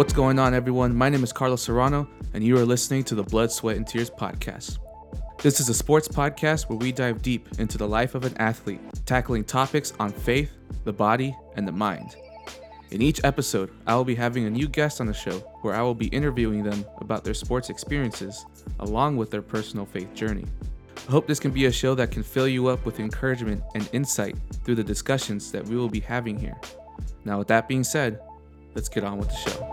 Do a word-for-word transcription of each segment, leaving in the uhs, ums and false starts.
What's going on, everyone? My name is Carlos Serrano, and you are listening to the Blood, Sweat, and Tears podcast. This is a sports podcast where we dive deep into the life of an athlete, tackling topics on faith, the body, and the mind. In each episode, I will be having a new guest on the show where I will be interviewing them about their sports experiences along with their personal faith journey. I hope this can be a show that can fill you up with encouragement and insight through the discussions that we will be having here. Now, with that being said, let's get on with the show.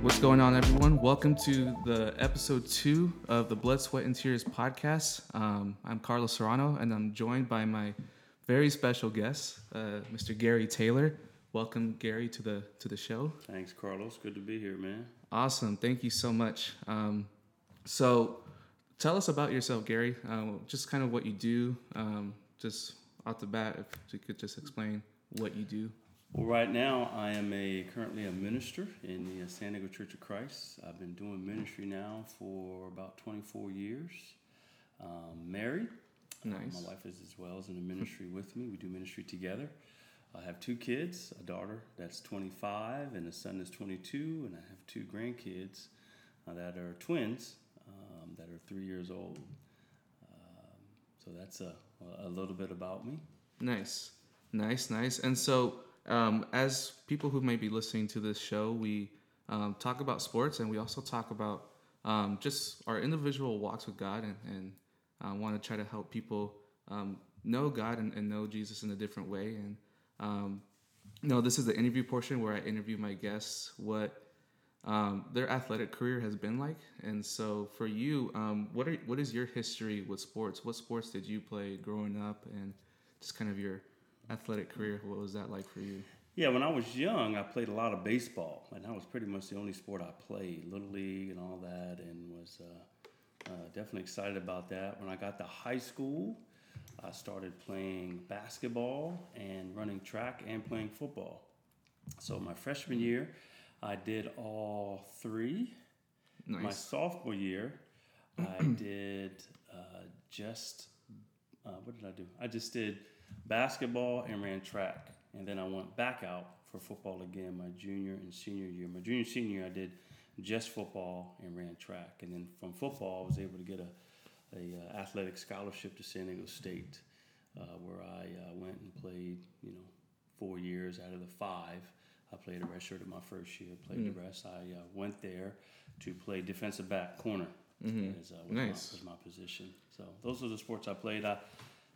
What's going on, everyone? Welcome to the episode two of the Blood, Sweat, and Tears podcast. Um, I'm Carlos Serrano, and I'm joined by my very special guest, uh, Mister Gary Taylor. Welcome, Gary, to the to the show. Thanks, Carlos. Good to be here, man. Awesome. Thank you so much. Um, so, tell us about yourself, Gary. Um, just kind of what you do. Um, just off the bat, if you could just explain what you do. Well, right now, I am a currently a minister in the San Diego Church of Christ. I've been doing ministry now for about twenty-four years. Um, married. Nice. Um, my wife is as well as in the ministry with me. We do ministry together. I have two kids, a daughter that's twenty-five and a son that's twenty-two, and I have two grandkids uh, that are twins um, that are three years old. Um, so that's a, a little bit about me. Nice, nice, nice. And so... Um, as people who may be listening to this show, we um, talk about sports, and we also talk about um, just our individual walks with God, and, and uh, want to try to help people um, know God and, and know Jesus in a different way. And um, you know, this is the interview portion where I interview my guests, what um, their athletic career has been like. And so for you, um, what are, what is your history with sports? What sports did you play growing up, and just kind of your athletic career? What was that like for you? Yeah, when I was young, I played a lot of baseball, and that was pretty much the only sport I played, Little League and all that, and was uh, uh, definitely excited about that. When I got to high school, I started playing basketball and running track and playing football. So my freshman year, I did all three. Nice. My sophomore year, I did uh, just, uh, what did I do? I just did basketball and ran track, and then I went back out for football again my junior and senior year. My junior and senior year, I did just football and ran track, and then from football I was able to get a, a uh, athletic scholarship to San Diego State, uh, where I uh, went and played, you know, four years out of the five. I played a redshirt in my first year, played mm. the rest. I uh, went there to play defensive back corner, mm-hmm. as, uh, was nice. my, was my position. So those are the sports I played. I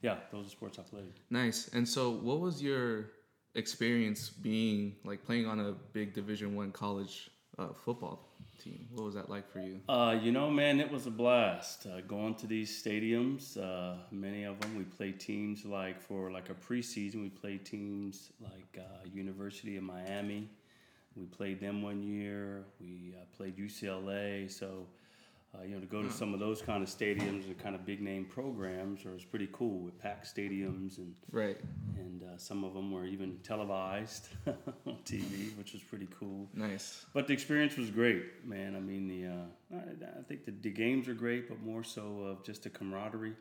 Yeah, those are sports I played. Nice. And so what was your experience being, like, playing on a big Division I college uh, football team? What was that like for you? Uh, you know, man, it was a blast. Uh, going to these stadiums, uh, many of them, we played teams like for, like, a preseason. We played teams like uh, University of Miami. We played them one year. We uh, played U C L A, so... Uh, you know, to go to some of those kind of stadiums and kind of big-name programs, or it's pretty cool with packed stadiums, and right, and uh, some of them were even televised on T V, which was pretty cool. Nice. But the experience was great, man. I mean, the uh, I, I think the, the games are great, but more so of just the camaraderie,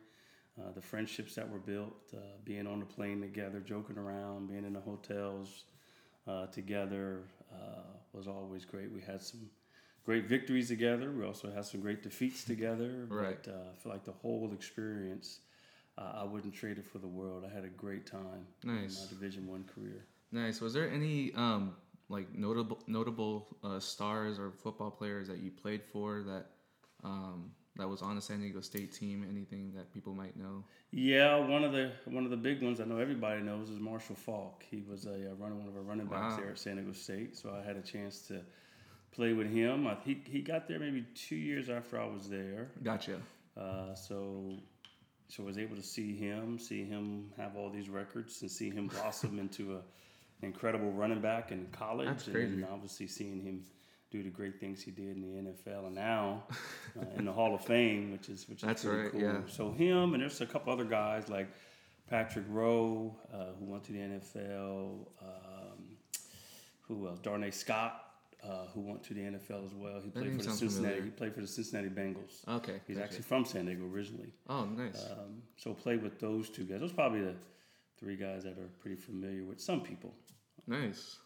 uh, the friendships that were built, uh, being on the plane together, joking around, being in the hotels uh, together uh, was always great. We had some great victories together. We also had some great defeats together. Right. But uh, I feel like the whole experience, uh, I wouldn't trade it for the world. I had a great time. Nice. In my Division I career. Nice. Was there any um, like notable notable uh, stars or football players that you played for that um, that was on the San Diego State team? Anything that people might know? Yeah, one of the one of the big ones I know everybody knows is Marshall Falk. He was a, a runner, one of our running backs wow. there at San Diego State. So I had a chance to play with him. I, he he got there maybe two years after I was there. Gotcha. Uh, so so I was able to see him, see him have all these records, and see him blossom into a incredible running back in college. That's crazy. And obviously seeing him do the great things he did in the N F L, and now uh, in the Hall of Fame, which is which is That's pretty right, cool. Yeah. So him, and there's a couple other guys like Patrick Rowe, uh, who went to the N F L. Um, who else? Darnay Scott. uh, who went to the N F L as well. He played for the Cincinnati. Familiar. He played for the Cincinnati Bengals. Okay, he's actually it. from San Diego originally. Oh, nice. Um, so played with those two guys. Those are probably the three guys that are pretty familiar with some people. Nice,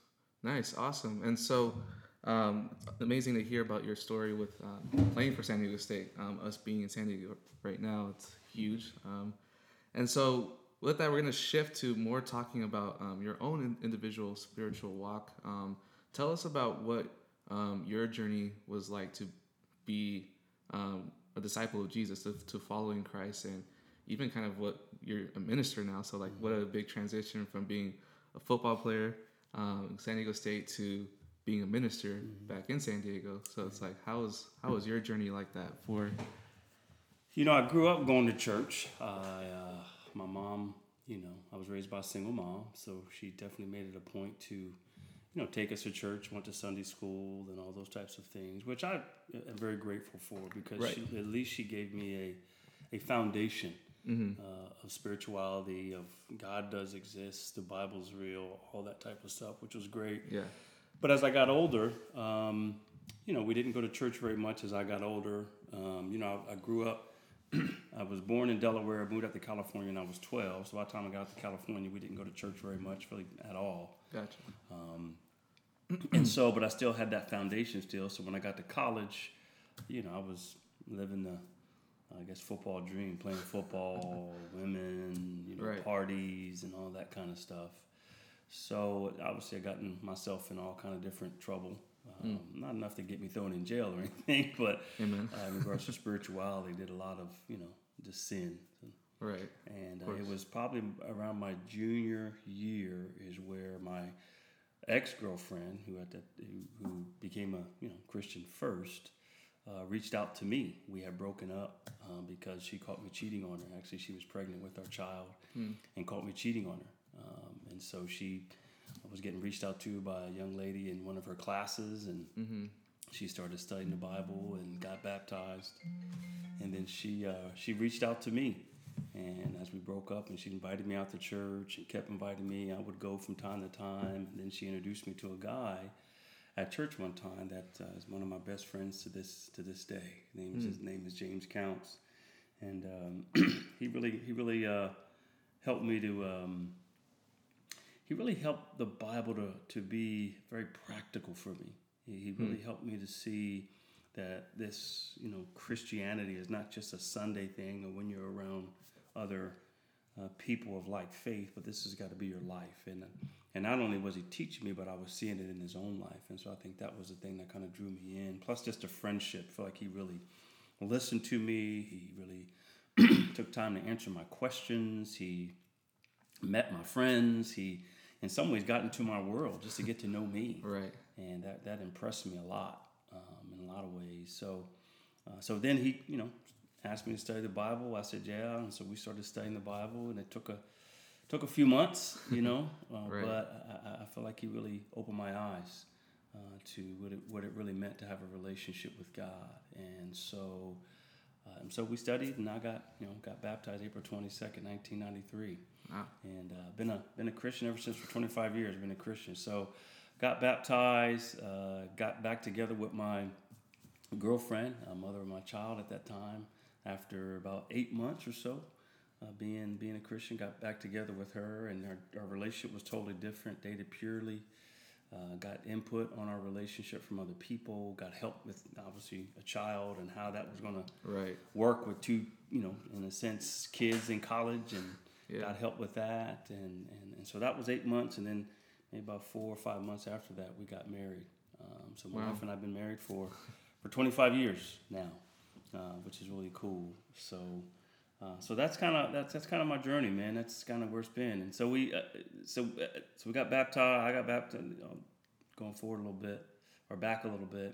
nice, awesome. And so, um, amazing to hear about your story with uh, playing for San Diego State. Um, us being in San Diego right now, it's huge. Um, and so. With that, we're going to shift to more talking about um, your own in- individual spiritual walk. Um, tell us about what um, your journey was like to be um, a disciple of Jesus, to, to following Christ, and even kind of what you're a minister now. So, like, what a big transition from being a football player um, in San Diego State to being a minister mm-hmm. back in San Diego. So it's like, how was how was your journey like that for? You know, I grew up going to church. I. Uh, My mom, you know, I was raised by a single mom, so she definitely made it a point to, you know, take us to church, went to Sunday school, and all those types of things, which I am very grateful for because right. she, at least she gave me a, a foundation mm-hmm. uh, of spirituality, of God does exist, the Bible's real, all that type of stuff, which was great. Yeah. But as I got older, um, you know, we didn't go to church very much as I got older. Um, you know, I, I grew up. I was born in Delaware, moved out to California when I was twelve. So by the time I got out to California, we didn't go to church very much, really at all. Gotcha. Um, and so, but I still had that foundation still. So when I got to college, you know, I was living the, I guess, football dream, playing football, women, you know, right. parties and all that kind of stuff. So obviously I gotten myself in all kind of different trouble. Um, mm. Not enough to get me thrown in jail or anything, but Amen. uh, in regards to spirituality, did a lot of, you know, just sin. Right. And uh, it was probably around my junior year is where my ex-girlfriend, who at that who, who became a you know Christian first, uh, reached out to me. We had broken up uh, because she caught me cheating on her. Actually, she was pregnant with our child mm. and caught me cheating on her. Um, and so she. I was getting reached out to by a young lady in one of her classes, and mm-hmm. she started studying the Bible and got baptized. And then she uh, she reached out to me, and as we broke up, and she invited me out to church and kept inviting me. I would go from time to time. And then she introduced me to a guy at church one time that uh, is one of my best friends to this to this day. His name, mm-hmm. his name is James Counts, and um, he really he really uh, helped me to. Um, He really helped the Bible to, to be very practical for me. He really hmm. helped me to see that this, you know, Christianity is not just a Sunday thing or when you're around other uh, people of like faith, but this has got to be your life. And and not only was he teaching me, but I was seeing it in his own life. And so I think that was the thing that kind of drew me in. Plus just a friendship. I feel like he really listened to me. He really took time to answer my questions. He met my friends. He... in some ways got into my world just to get to know me. Right. And that, that impressed me a lot um, in a lot of ways. So uh, so then he, you know, asked me to study the Bible. I said, yeah. And so we started studying the Bible, and it took a took a few months, you know. Uh, right. But I, I feel like he really opened my eyes uh, to what it, what it really meant to have a relationship with God. And so uh, and so we studied, and I got, you know, got baptized April twenty-second, nineteen ninety-three. Wow. And uh, been a been a Christian ever since for twenty-five years. Been a Christian, so got baptized. Uh, got back together with my girlfriend, uh, mother of my child at that time. After about eight months or so, uh, being being a Christian, got back together with her, and our, our relationship was totally different. Dated purely, uh, got input on our relationship from other people. Got help with obviously a child and how that was going to right. work with two, you know, in a sense, kids in college and. Yeah. Got help with that, and, and, and so that was eight months, and then maybe about four or five months after that, we got married. Um, so my wow. wife and I have been married for, for twenty-five years now, uh, which is really cool. So uh, so that's kind of that's that's kind of my journey, man. That's kind of where it's been. And so we uh, so uh, so we got baptized. I got baptized. You know, going forward a little bit or back a little bit.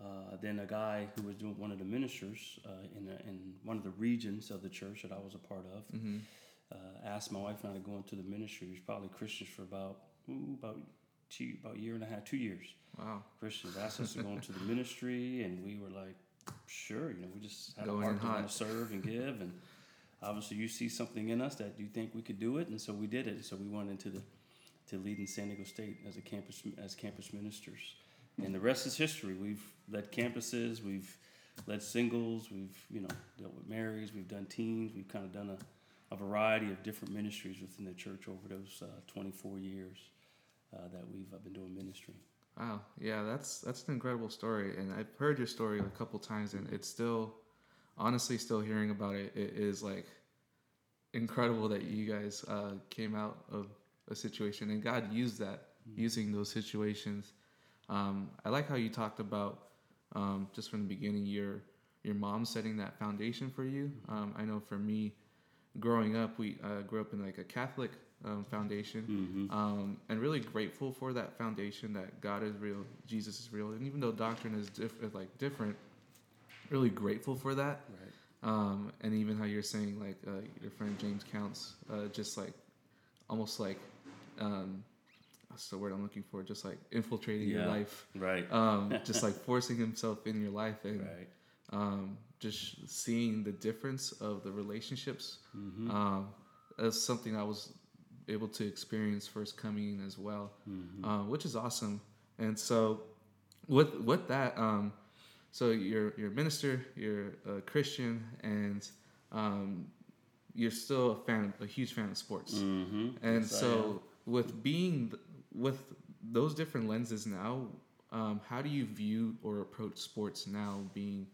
Uh, then a guy who was doing one of the ministers uh, in the, in one of the regions of the church that I was a part of. Mm-hmm. Uh, asked my wife and I to go into the ministry. He was probably Christians for about ooh, about two, about a year and a half, two years. Wow, Christians asked us to go into the ministry, and we were like, sure, you know, we just had a heart to want to serve and give, and obviously you see something in us that you think we could do it, and so we did it. So we went into the to leading San Diego State as a campus as campus ministers, and the rest is history. We've led campuses, we've led singles, we've, you know, dealt with marriages, we've done teams, we've kind of done a, a variety of different ministries within the church over those uh, twenty-four years uh, that we've uh, been doing ministry. Wow, yeah, that's that's an incredible story, and I've heard your story a couple times, and it's still, honestly, still hearing about it, it is like incredible that you guys uh, came out of a situation, and God used that, mm-hmm. using those situations. Um, I like how you talked about um, just from the beginning, your your mom setting that foundation for you. Um, I know for me, growing up, we uh, grew up in like a Catholic Um, foundation, mm-hmm. um, and really grateful for that foundation that God is real, Jesus is real, and even though doctrine is diff- like different, really grateful for that. Right. Um, and even how you're saying, like uh, your friend James Counts, uh, just like almost like um, what's the word I'm looking for? Just like infiltrating yeah. your life, right? Um, just like forcing himself in your life, and right. um, just seeing the difference of the relationships. Mm-hmm. Um, that's something I was able to experience first coming as well, mm-hmm. uh, which is awesome. And so with with that, um, so you're you're a minister, you're a Christian, and um, you're still a fan, a huge fan of sports. Mm-hmm. And yes, so with being with those different lenses now, um, how do you view or approach sports now? Being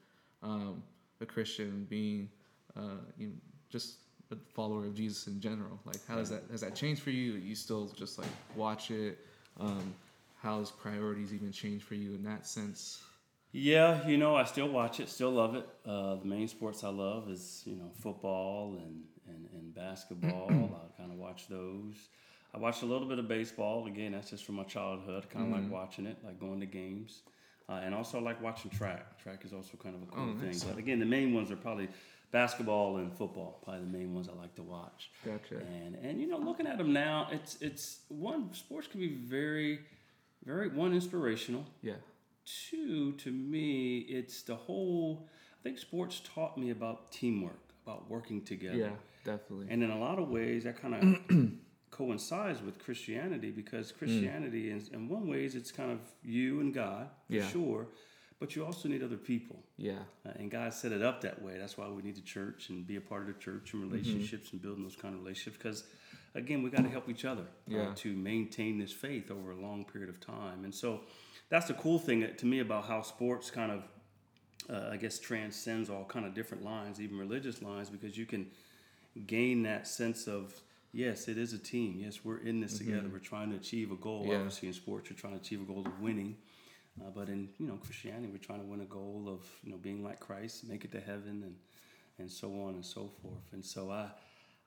um, a Christian, being uh, you know, just a follower of Jesus in general, like how does that has that changed for you? You still just like watch it? Um, how's priorities even changed for you in that sense? Yeah, you know, I still watch it, still love it. Uh, the main sports I love is you know football and and, and basketball. I kind of watch those. I watch a little bit of baseball. Again, that's just from my childhood. Kind of mm-hmm. like watching it, like going to games, uh, and also I like watching track. Track is also kind of a cool oh, thing. Nice. But again, the main ones are probably basketball and football, probably the main ones I like to watch. Gotcha. And and you know, looking at them now, it's it's one, sports can be very, very one inspirational. Yeah. Two, to me, it's the whole. I think sports taught me about teamwork, about working together. Yeah, definitely. And in a lot of ways, that kind of coincides with Christianity, because Christianity, mm. is, in one ways, it's kind of you and God for yeah. sure. But you also need other people. Yeah. Uh, and God set it up that way. That's why we need the church and be a part of the church and relationships mm-hmm. and building those kind of relationships. Because, again, we got to help each other yeah. uh, to maintain this faith over a long period of time. And so that's the cool thing to me about how sports kind of, uh, I guess, transcends all kind of different lines, even religious lines, because you can gain that sense of, yes, it is a team. Yes, we're in this mm-hmm. together. We're trying to achieve a goal. Yeah. Obviously, in sports, you're trying to achieve a goal of winning. Uh, but in you know Christianity, we're trying to win a goal of you know being like Christ, make it to heaven, and and so on and so forth. And so I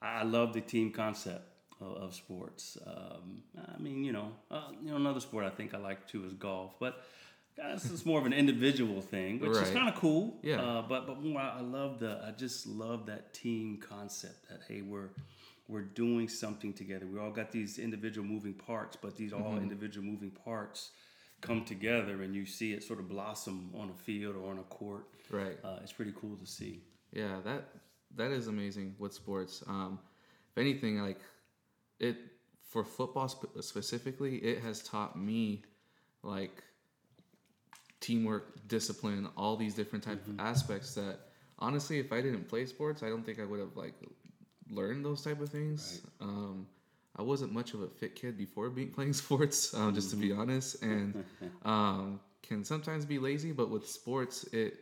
I love the team concept of, of sports. Um, I mean you know uh, you know another sport I think I like too is golf, but guys, it's more of an individual thing, which right. is kind of cool. Yeah. Uh, but but more I love the I just love that team concept that hey we're we're doing something together. We all got these individual moving parts, but these mm-hmm. all individual moving parts come together and you see it sort of blossom on a field or on a court. Right. Uh, it's pretty cool to see. Yeah, that that is amazing with sports. Um, if anything, like it for football sp- specifically, it has taught me like teamwork, discipline, all these different types mm-hmm. of aspects that honestly, if I didn't play sports, I don't think I would have like learned those type of things. Right. Um, I wasn't much of a fit kid before being, playing sports, um, just to be honest, and um, can sometimes be lazy. But with sports, it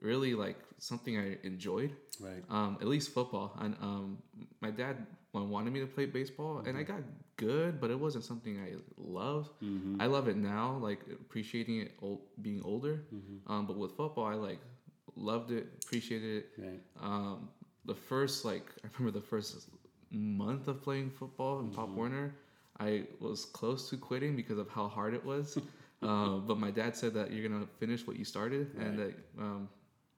really like something I enjoyed. Right. Um, at least football. And um, my dad wanted me to play baseball, mm-hmm. and I got good, but it wasn't something I loved. Mm-hmm. I love it now, like appreciating it old, being older. Mm-hmm. Um, but with football, I like loved it, appreciated it. Right. Um, the first like I remember the first. month of playing football in mm-hmm. Pop Warner, I was close to quitting because of how hard it was. uh, but my dad said that you're gonna finish what you started, right. and that um,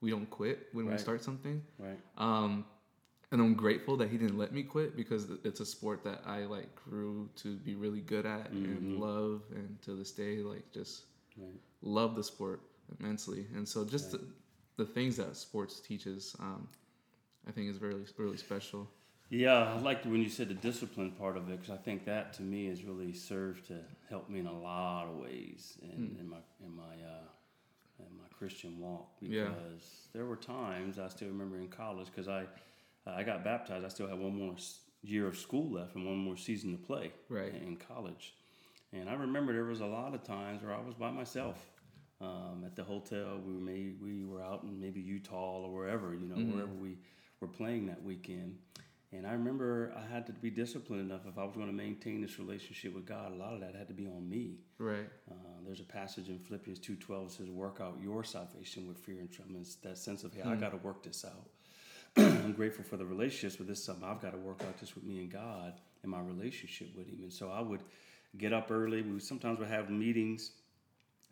we don't quit when right. we start something. Right. Um, and I'm grateful that he didn't let me quit because it's a sport that I like grew to be really good at mm-hmm. and love, and to this day, like just right. love the sport immensely. And so just right. the, the things that sports teaches, um, I think is really really special. Yeah, I liked when you said the discipline part of it, because I think that to me has really served to help me in a lot of ways in, mm. in my in my uh, in my Christian walk. Because yeah. there were times I still remember in college, because I uh, I got baptized. I still had one more year of school left and one more season to play right. in college. And I remember there was a lot of times where I was by myself um, at the hotel. We may we were out in maybe Utah or wherever, you know, mm-hmm. wherever we were playing that weekend. And I remember I had to be disciplined enough if I was going to maintain this relationship with God. A lot of that had to be on me. Right. Uh, there's a passage in Philippians two twelve that says, work out your salvation with fear and trembling. It's that sense of, hey, mm. I got to work this out. I'm grateful for the relationships, but this is something I've got to work out just with me and God and my relationship with him. And so I would get up early. We sometimes would have meetings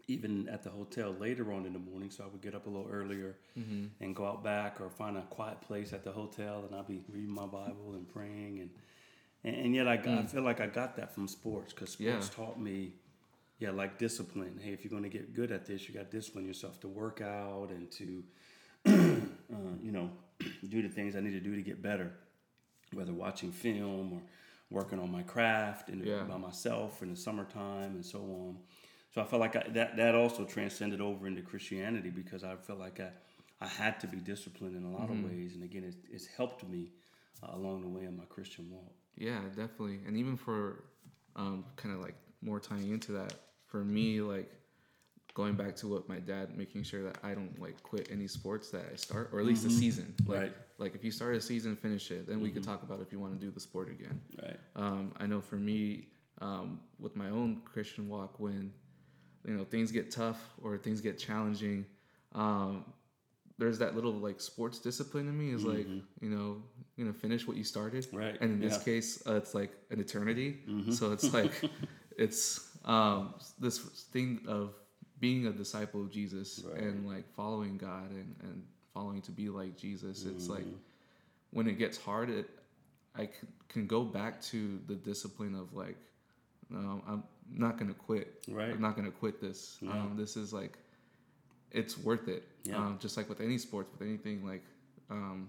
even at the hotel later on in the morning, so I would get up a little earlier mm-hmm. and go out back or find a quiet place at the hotel, and I'd be reading my Bible and praying, and and yet I, got, mm. I feel like I got that from sports, because sports yeah. taught me, yeah, like discipline. Hey, if you're going to get good at this, you got to discipline yourself to work out and to, uh, you know, do the things I need to do to get better, whether watching film or working on my craft and yeah. by myself in the summertime and so on. So I felt like I, that that also transcended over into Christianity, because I felt like I, I had to be disciplined in a lot mm-hmm. of ways. And again, it, it's helped me uh, along the way in my Christian walk. Yeah, definitely. And even for um, kind of like more tying into that, for me, like going back to what my dad, making sure that I don't like quit any sports that I start, or at least mm-hmm. a season. Like, right. like if you start a season, finish it. Then mm-hmm. we can talk about if you want to do the sport again. Right. Um, I know for me, um, with my own Christian walk, when you know, things get tough or things get challenging, um, there's that little like sports discipline in me is mm-hmm. like, you know, you know, finish what you started. Right. And in yeah. this case, uh, it's like an eternity. Mm-hmm. So it's like, it's um, this thing of being a disciple of Jesus right. and like following God and, and following to be like Jesus. Mm-hmm. It's like when it gets hard, it, I c- can go back to the discipline of like, um, I'm, not gonna quit. Right. I'm not gonna quit this. Yeah. Um, this is like, it's worth it. Yeah. Um, just like with any sports, with anything, like, um,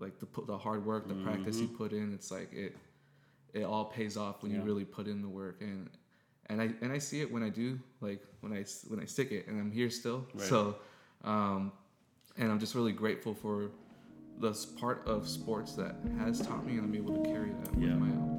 like the the hard work, the mm-hmm. practice you put in, it's like it, it all pays off when yeah. you really put in the work. And and I and I see it when I do, like when I when I stick it, and I'm here still. Right. So, um, and I'm just really grateful for this part of sports that has taught me, and I'm able to carry that yeah. with my own.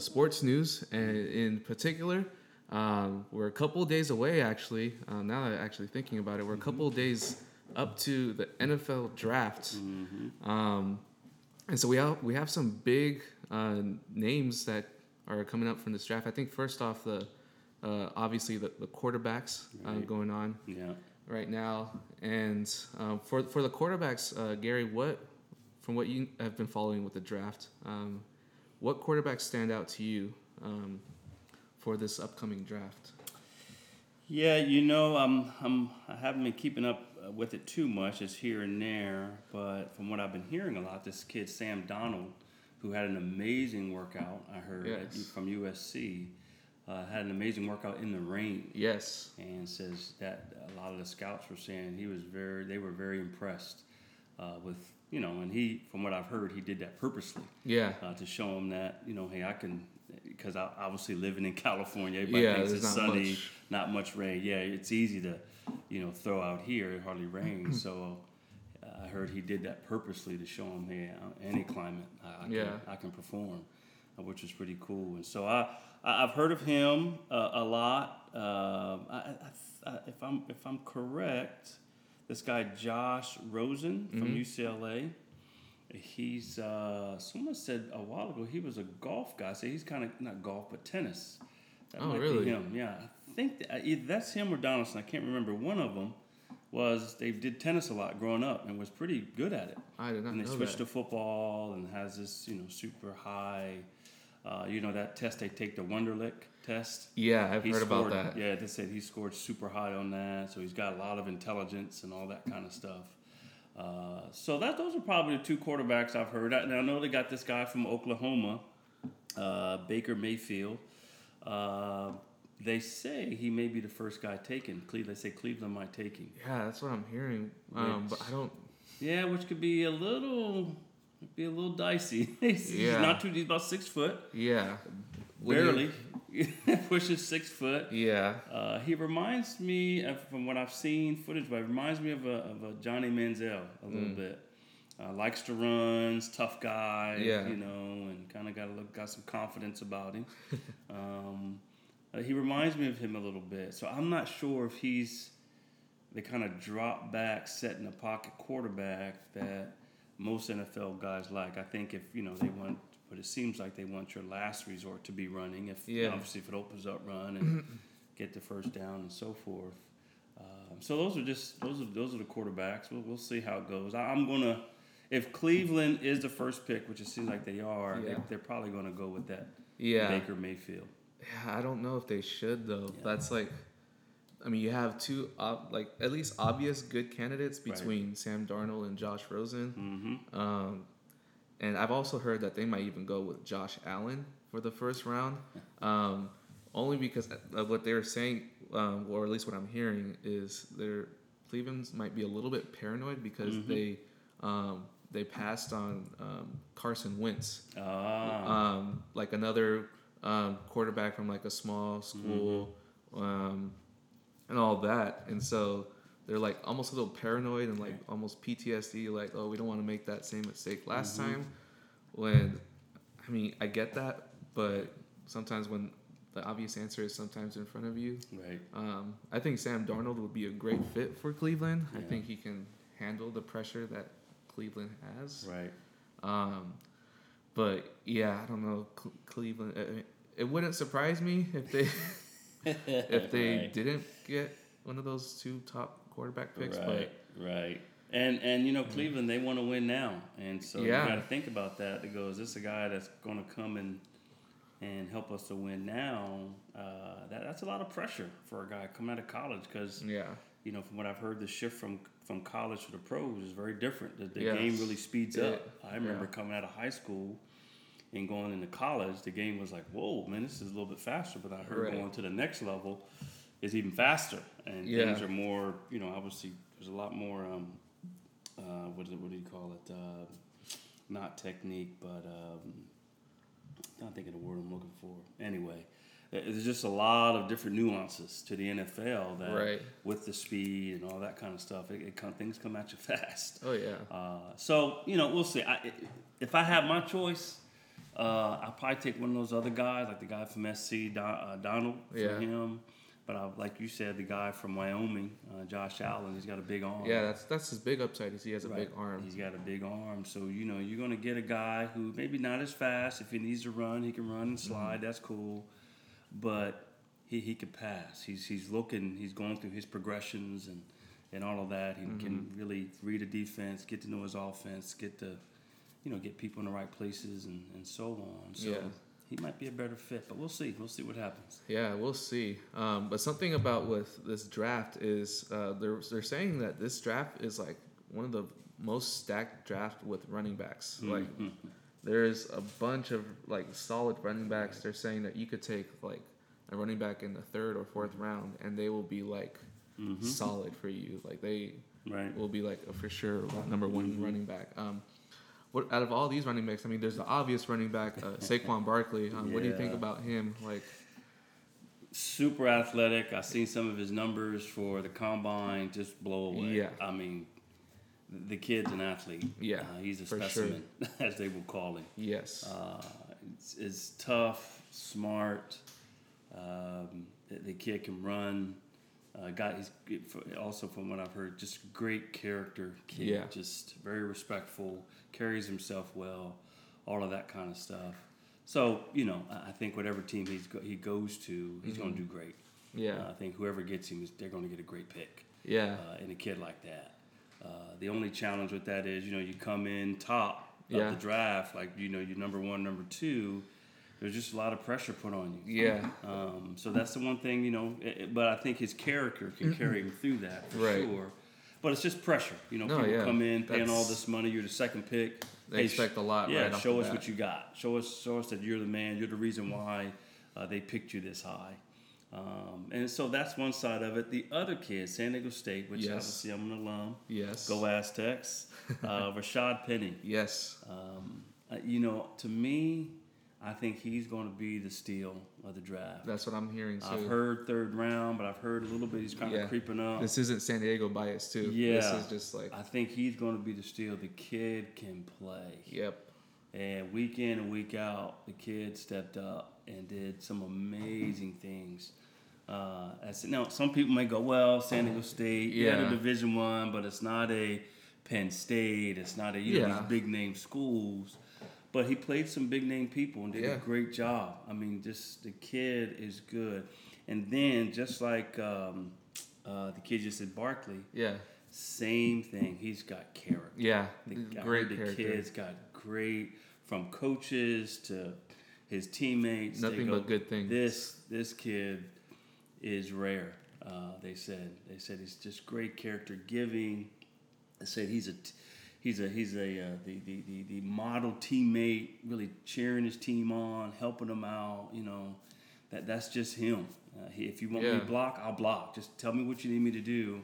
Sports news, and in particular, um, we're a couple of days away, actually, uh, now that I'm actually thinking about it, we're a couple of days up to the N F L draft. Mm-hmm. Um, and so we have, we have some big uh, names that are coming up from this draft. I think first off, the uh, obviously the, the quarterbacks uh, right. going on yeah. right now. And uh, for, for the quarterbacks, uh, Gary, what from what you have been following with the draft, um, what quarterbacks stand out to you um, for this upcoming draft? Yeah, you know, I'm, I'm, I haven't been keeping up with it too much. It's here and there. But from what I've been hearing a lot, this kid, Sam Darnold, who had an amazing workout, I heard, yes. at, from U S C, uh, had an amazing workout in the rain. Yes. And says that a lot of the scouts were saying he was very, they were very impressed uh, with you know, and he, from what I've heard, he did that purposely. Yeah. Uh, to show him that, you know, hey, I can, because I obviously living in California, everybody yeah, thinks it's not sunny, much. not much rain. Yeah, it's easy to, you know, throw out here. It hardly rains. So uh, I heard he did that purposely to show him, hey, any climate, I, I can, yeah. I can perform, uh, which is pretty cool. And so I, I I've heard of him uh, a lot. Uh, I, I, I, if I'm, if I'm correct. This guy, Josh Rosen from mm-hmm. U C L A, he's, uh, someone said a while ago, he was a golf guy. So he's kind of, not golf, but tennis. That oh, might really? Be him. Yeah, I think that, that's him or Donaldson. I can't remember. One of them was they did tennis a lot growing up and was pretty good at it. I did not know that. And they switched to football and has this, you know, super high, uh, you know, that test they take, the Wonderlic test. Yeah, I've heard about that. Yeah, they said he scored super high on that, so he's got a lot of intelligence and all that kind of stuff. Uh, so that those are probably the two quarterbacks I've heard. I, and I know they got this guy from Oklahoma, uh, Baker Mayfield. Uh, they say he may be the first guy taken. Cleveland, they say Cleveland might take him. Yeah, that's what I'm hearing. Um, which, but I don't. Yeah, which could be a little, be a little dicey. he's yeah. not too. He's about six foot. Yeah, barely pushes six foot. Yeah. Uh, he reminds me of, from what I've seen footage, but he reminds me of a, of a Johnny Manziel a little mm. bit. Uh, likes to runs, tough guy. Yeah. You know, and kind of got a look, got some confidence about him. um. Uh, he reminds me of him a little bit. So I'm not sure if he's the kind of drop back, set in the pocket quarterback that most N F L guys like. I think if, you know, they want, but it seems like they want your last resort to be running. If yeah. Obviously if it opens up, run and get the first down and so forth. Um, so those are just, those are, those are the quarterbacks. We'll, we'll see how it goes. I, I'm going to, if Cleveland is the first pick, which it seems like they are, yeah. they, they're probably going to go with that yeah. Baker Mayfield. Yeah, I don't know if they should, though. Yeah. That's like, I mean, you have two, ob- like, at least obvious good candidates between right. Sam Darnold and Josh Rosen. Mm-hmm. Um, and I've also heard that they might even go with Josh Allen for the first round, um, only because of what they were saying, um, or at least what I'm hearing, is their Cleveland's might be a little bit paranoid because mm-hmm. they um, they passed on um, Carson Wentz, ah. um, like another... Um, quarterback from like a small school, mm-hmm. um, and all that, and so they're like almost a little paranoid and like almost P T S D. Like, oh, we don't want to make that same mistake last mm-hmm. time. When, I mean, I get that, but sometimes when the obvious answer is sometimes in front of you, right? Um, I think Sam Darnold would be a great fit for Cleveland. Yeah. I think he can handle the pressure that Cleveland has, right? Um, But, yeah, I don't know, Cle- Cleveland, it, it wouldn't surprise me if they if they right. didn't get one of those two top quarterback picks. Right, but, right. And, and you know, Cleveland, yeah. they want to win now. And so yeah. you got to think about that. It goes, is this a guy that's going to come and and help us to win now? Uh, that That's a lot of pressure for a guy coming out of college because, yeah. you know, from what I've heard, the shift from from college to the pros is very different. The, the yes. game really speeds it, up. I remember yeah. coming out of high school and going into college, the game was like, whoa, man, this is a little bit faster. But I heard right. going to the next level is even faster. And yeah. things are more, you know, obviously there's a lot more, um, uh, what, is it, what do you call it? Uh, not technique, but um, I don't think of the word I'm looking for. Anyway. There's just a lot of different nuances to the N F L that, right. with the speed and all that kind of stuff, it, it come, things come at you fast. Oh yeah. Uh, so you know, we'll see. I, if I have my choice, uh, I'll probably take one of those other guys, like the guy from S C, Don, uh, Donald, for yeah. him. But I, like you said, the guy from Wyoming, uh, Josh Allen, he's got a big arm. Yeah, that's that's his big upside is he has a right. big arm. He's got a big arm. So you know, you're gonna get a guy who maybe not as fast. If he needs to run, he can run and slide. Mm-hmm. That's cool. But he, he could pass. He's he's looking. He's going through his progressions and, and all of that. He mm-hmm. can really read a defense, get to know his offense, get to, you know, get people in the right places and, and so on. So yeah. he might be a better fit. But we'll see. We'll see what happens. Yeah, we'll see. Um, but something about with this draft is uh, they're they're saying that this draft is like one of the most stacked draft with running backs. Mm-hmm. Like. There's a bunch of like solid running backs. They're saying that you could take like a running back in the third or fourth round, and they will be like mm-hmm. solid for you. Like they right. will be like a for sure number one mm-hmm. running back. Um, what out of all these running backs? I mean, there's the obvious running back, uh, Saquon Barkley. Um, yeah. What do you think about him? Like super athletic. I've seen some of his numbers for the combine. Just blow away. Yeah. I mean. The kid's an athlete. Yeah, uh, he's a specimen, sure. as they will call him. Yes, uh, it's, it's tough, smart. Um, the, the kid can run. Uh, got he's also from what I've heard, just great character kid. Yeah. Just very respectful, carries himself well, all of that kind of stuff. So you know, I think whatever team he's go, he goes to, he's mm-hmm. going to do great. Yeah, uh, I think whoever gets him, is they're going to get a great pick. Yeah. Uh, in a kid like that. Uh, the only challenge with that is, you know, you come in top of yeah. the draft, like, you know, you're number one, number two. There's just a lot of pressure put on you. Yeah. Um, so that's the one thing, you know, it, but I think his character can carry him through that for right. sure. But it's just pressure. You know, no, people yeah. come in, paying that's, all this money. You're the second pick. They hey, expect a lot yeah, right off show us bat. What you got. Show us show us that you're the man. You're the reason why uh, they picked you this high. Um, and so that's one side of it. The other kid, San Diego State, which yes. obviously I'm an alum. Yes. Go Aztecs. Uh, Rashad Penny. Yes. Um, you know, to me, I think he's going to be the steal of the draft. That's what I'm hearing, too. I've heard third round, but I've heard a little bit he's kind yeah. of creeping up. This isn't San Diego bias, too. Yeah. This is just like... I think he's going to be the steal. The kid can play. Yep. And week in and week out, the kid stepped up and did some amazing things. Uh, as, now, some people may go, well, San Diego State, yeah, they're Division One, but it's not a Penn State. It's not a, you know, yeah. these big-name schools. But he played some big-name people and did yeah. a great job. I mean, just the kid is good. And then, just like um, uh, the kid just said, Barkley, yeah. same thing. He's got character. Yeah, the, great the character. The kid's got great, from coaches to his teammates. Nothing go, but good things. This this kid is rare, uh, they said. They said he's just great character giving. They said he's a... T- He's a he's a uh, the, the, the, the model teammate, really cheering his team on, helping them out. You know, that that's just him. Uh, he, if you want yeah. me to block, I'll block. Just tell me what you need me to do.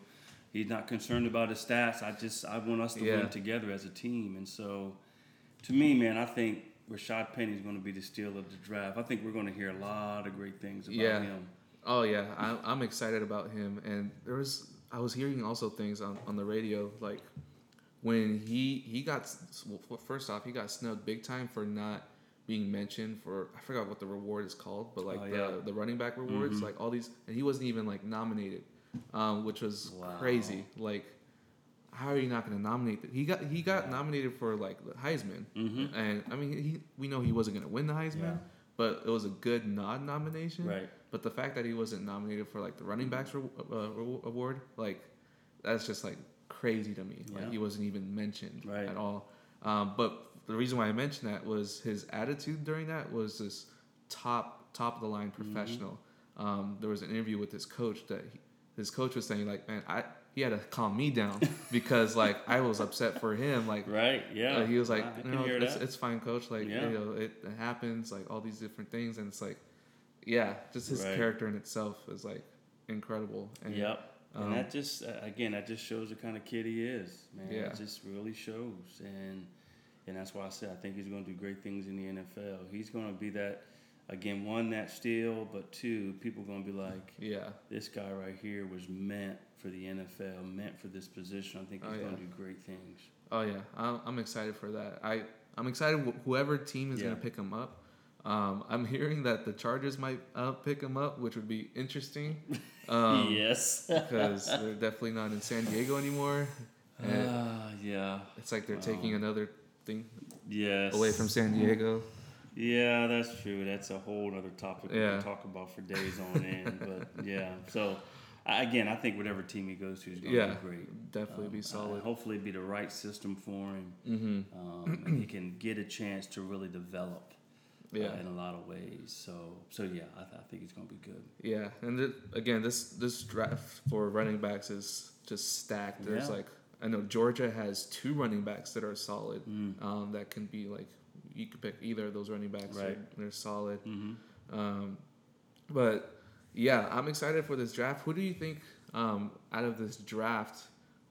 He's not concerned about his stats. I just I want us to yeah. win together as a team. And so, to me, man, I think Rashad Penny is going to be the steal of the draft. I think we're going to hear a lot of great things about yeah. him. Oh yeah, I, I'm excited about him. And there was I was hearing also things on, on the radio like. When he, he got, well, first off, he got snubbed big time for not being mentioned for, I forgot what the reward is called, but like oh, the, yeah. the running back rewards, mm-hmm. like all these, and he wasn't even like nominated, um, which was wow. crazy. Like, how are you not going to nominate that? He got, he got yeah. nominated for like the Heisman. Mm-hmm. And I mean, he, we know he wasn't going to win the Heisman, yeah. but it was a good non-nomination. Right. But the fact that he wasn't nominated for like the running backs re- uh, re- award, like that's just like, crazy to me. Like yeah. he wasn't even mentioned right. at all. Um, but the reason why I mentioned that was his attitude during that was this top top of the line professional. Mm-hmm. Um, there was an interview with his coach that he, his coach was saying like, man, I he had to calm me down because like I was upset for him. Like right, yeah. Uh, he was like, I no, it's, it's fine, coach. Like yeah. you know, it, it happens. Like all these different things, and it's like, yeah, just his right. character in itself is like incredible. And, yep. And that just, again, that just shows the kind of kid he is, man. Yeah. It just really shows. And and that's why I said I think he's going to do great things in the N F L. He's going to be that, again, one, that steal, but two, people are going to be like, yeah, this guy right here was meant for the N F L, meant for this position. I think he's oh, yeah. going to do great things. Oh, yeah. I'm, I'm excited for that. I, I'm excited whoever team is yeah. going to pick him up. Um, I'm hearing that the Chargers might uh, pick him up, which would be interesting. Um, yes. because they're definitely not in San Diego anymore. Uh, yeah. It's like they're um, taking another thing yes. away from San Diego. Yeah, that's true. That's a whole other topic yeah. we can talk about for days on end. But, yeah. So, again, I think whatever team he goes to is going to yeah, be great. Definitely um, be solid. Uh, hopefully be the right system for him. Mm-hmm. Um, and he can get a chance to really develop. Yeah, uh, in a lot of ways. So, so yeah, I, th- I think it's gonna be good. Yeah, and th- again, this this draft for running backs is just stacked. There's yeah. like I know Georgia has two running backs that are solid. Mm. Um, that can be like you could pick either of those running backs. Right, and they're solid. Mm-hmm. Um, but yeah, I'm excited for this draft. Who do you think um, out of this draft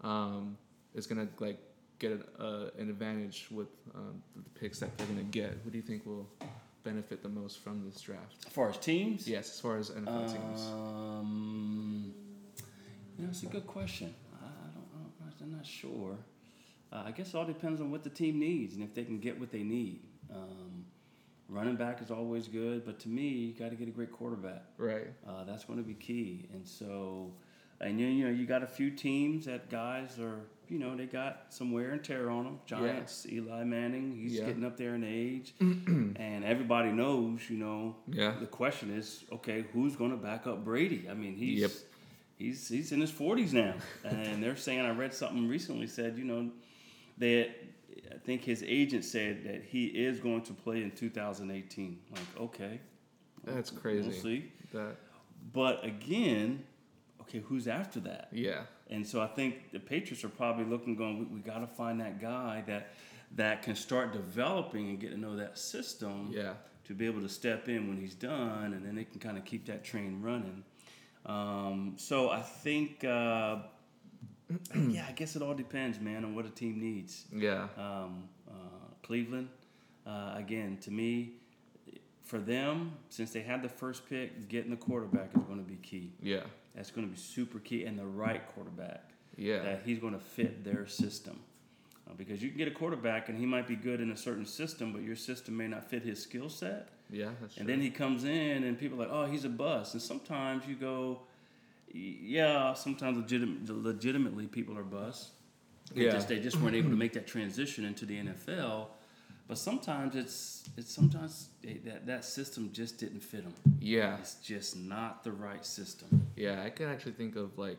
um, is gonna like get an, uh, an advantage with um, the picks that they're gonna get? Who do you think will benefit the most from this draft? As far as teams? Yes, as far as N F L teams. Um, you know, it's a good question. I don't, I don't I'm not sure. Uh, I guess it all depends on what the team needs and if they can get what they need. Um, running back is always good, but to me, you got to get a great quarterback. Right. Uh, that's going to be key. And so, and you, you know, you got a few teams that guys are, you know, they got some wear and tear on them. Giants, yeah. Eli Manning, he's yeah. getting up there in age. And everybody knows, you know, yeah. the question is, okay, who's going to back up Brady? I mean, he's yep. he's he's in his forties now, and they're saying, I read something recently said, you know, that I think his agent said that he is going to play in two thousand eighteen. Like, okay, that's we'll, crazy. We'll see that. But again, okay, who's after that? Yeah. And so I think the Patriots are probably looking, going, we, we got to find that guy that that can start developing and get to know that system. Yeah. To be able to step in when he's done, and then they can kind of keep that train running. Um, so I think, uh, yeah, I guess it all depends, man, on what a team needs. Yeah. Um, uh, Cleveland, uh, again, to me, for them, since they had the first pick, getting the quarterback is going to be key. Yeah. That's going to be super key, and the right quarterback. Yeah. That he's going to fit their system. Uh, because you can get a quarterback, and he might be good in a certain system, but your system may not fit his skill set. Yeah, that's and true. Then he comes in, and people are like, oh, he's a bust. And sometimes you go, yeah, sometimes legit- legitimately people are busts. Yeah. Just, they just weren't able to make that transition into the N F L. But sometimes it's it's sometimes it, that, that system just didn't fit them. Yeah. It's just not the right system. Yeah, I can actually think of, like,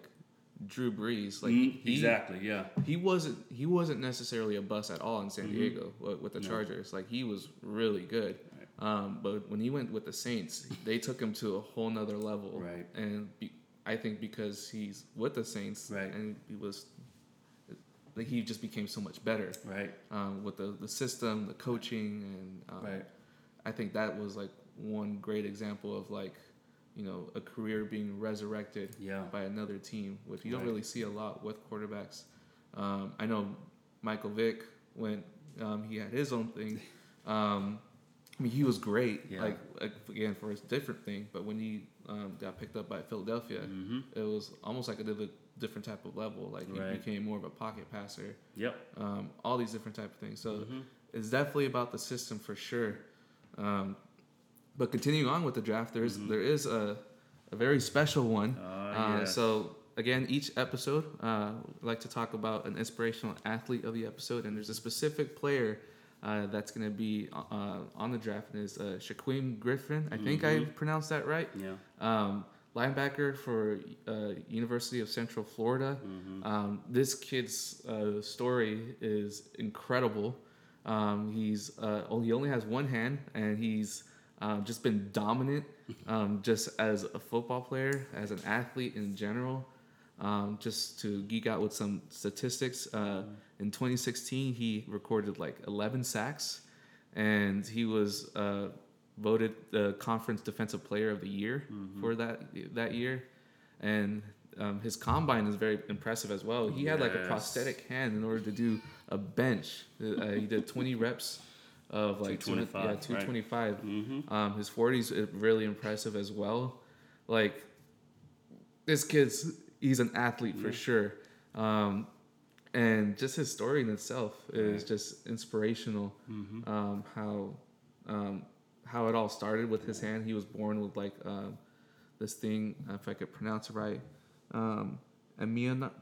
Drew Brees, like mm, he, exactly, yeah, he wasn't he wasn't necessarily a bust at all in San mm-hmm. Diego with the Chargers. No. Like, he was really good, right. um, but when he went with the Saints, they took him to a whole nother level. Right, and be, I think because he's with the Saints, right. and he was, like, he just became so much better. Right, um, with the the system, the coaching, and um, right. I think that was, like, one great example of, like, you know, a career being resurrected yeah. by another team, which you right. don't really see a lot with quarterbacks. Um, I know Michael Vick went, um, he had his own thing. Um, I mean, he was great, yeah. like, like, again, for his different thing, but when he um, got picked up by Philadelphiia, mm-hmm. it was almost like a div- different type of level. Like, he right. became more of a pocket passer. Yep. Um, all these different type of things. So mm-hmm. it's definitely about the system for sure. Um, But continuing on with the draft, there is mm-hmm. there is a, a very special one. Uh, yes. uh, so, again, each episode, uh, we like to talk about an inspirational athlete of the episode. And there's a specific player uh, that's going to be uh, on the draft. And it's uh, Shaquem Griffin. I mm-hmm. think I pronounced that right. Yeah. Um, linebacker for uh, University of Central Florida. Mm-hmm. Um, this kid's uh, story is incredible. Um, he's uh, oh, he only has one hand, and he's... Um, just been dominant, um, just as a football player, as an athlete in general. Um, just to geek out with some statistics, uh, in twenty sixteen he recorded like eleven sacks, and he was uh, voted the conference defensive player of the year mm-hmm. for that that year. And um, his combine is very impressive as well. He yes. had like a prosthetic hand in order to do a bench. Uh, he did twenty reps. Of like two twenty-five, two, yeah, two twenty-five. Right. Mm-hmm. Um, his forties really impressive as well. Like, this kid's he's an athlete for yeah. sure, um, and just his story in itself is right. just inspirational. Mm-hmm. Um, how um, how it all started with yeah. his hand. He was born with like um, this thing, if I could pronounce it right, um, amniotic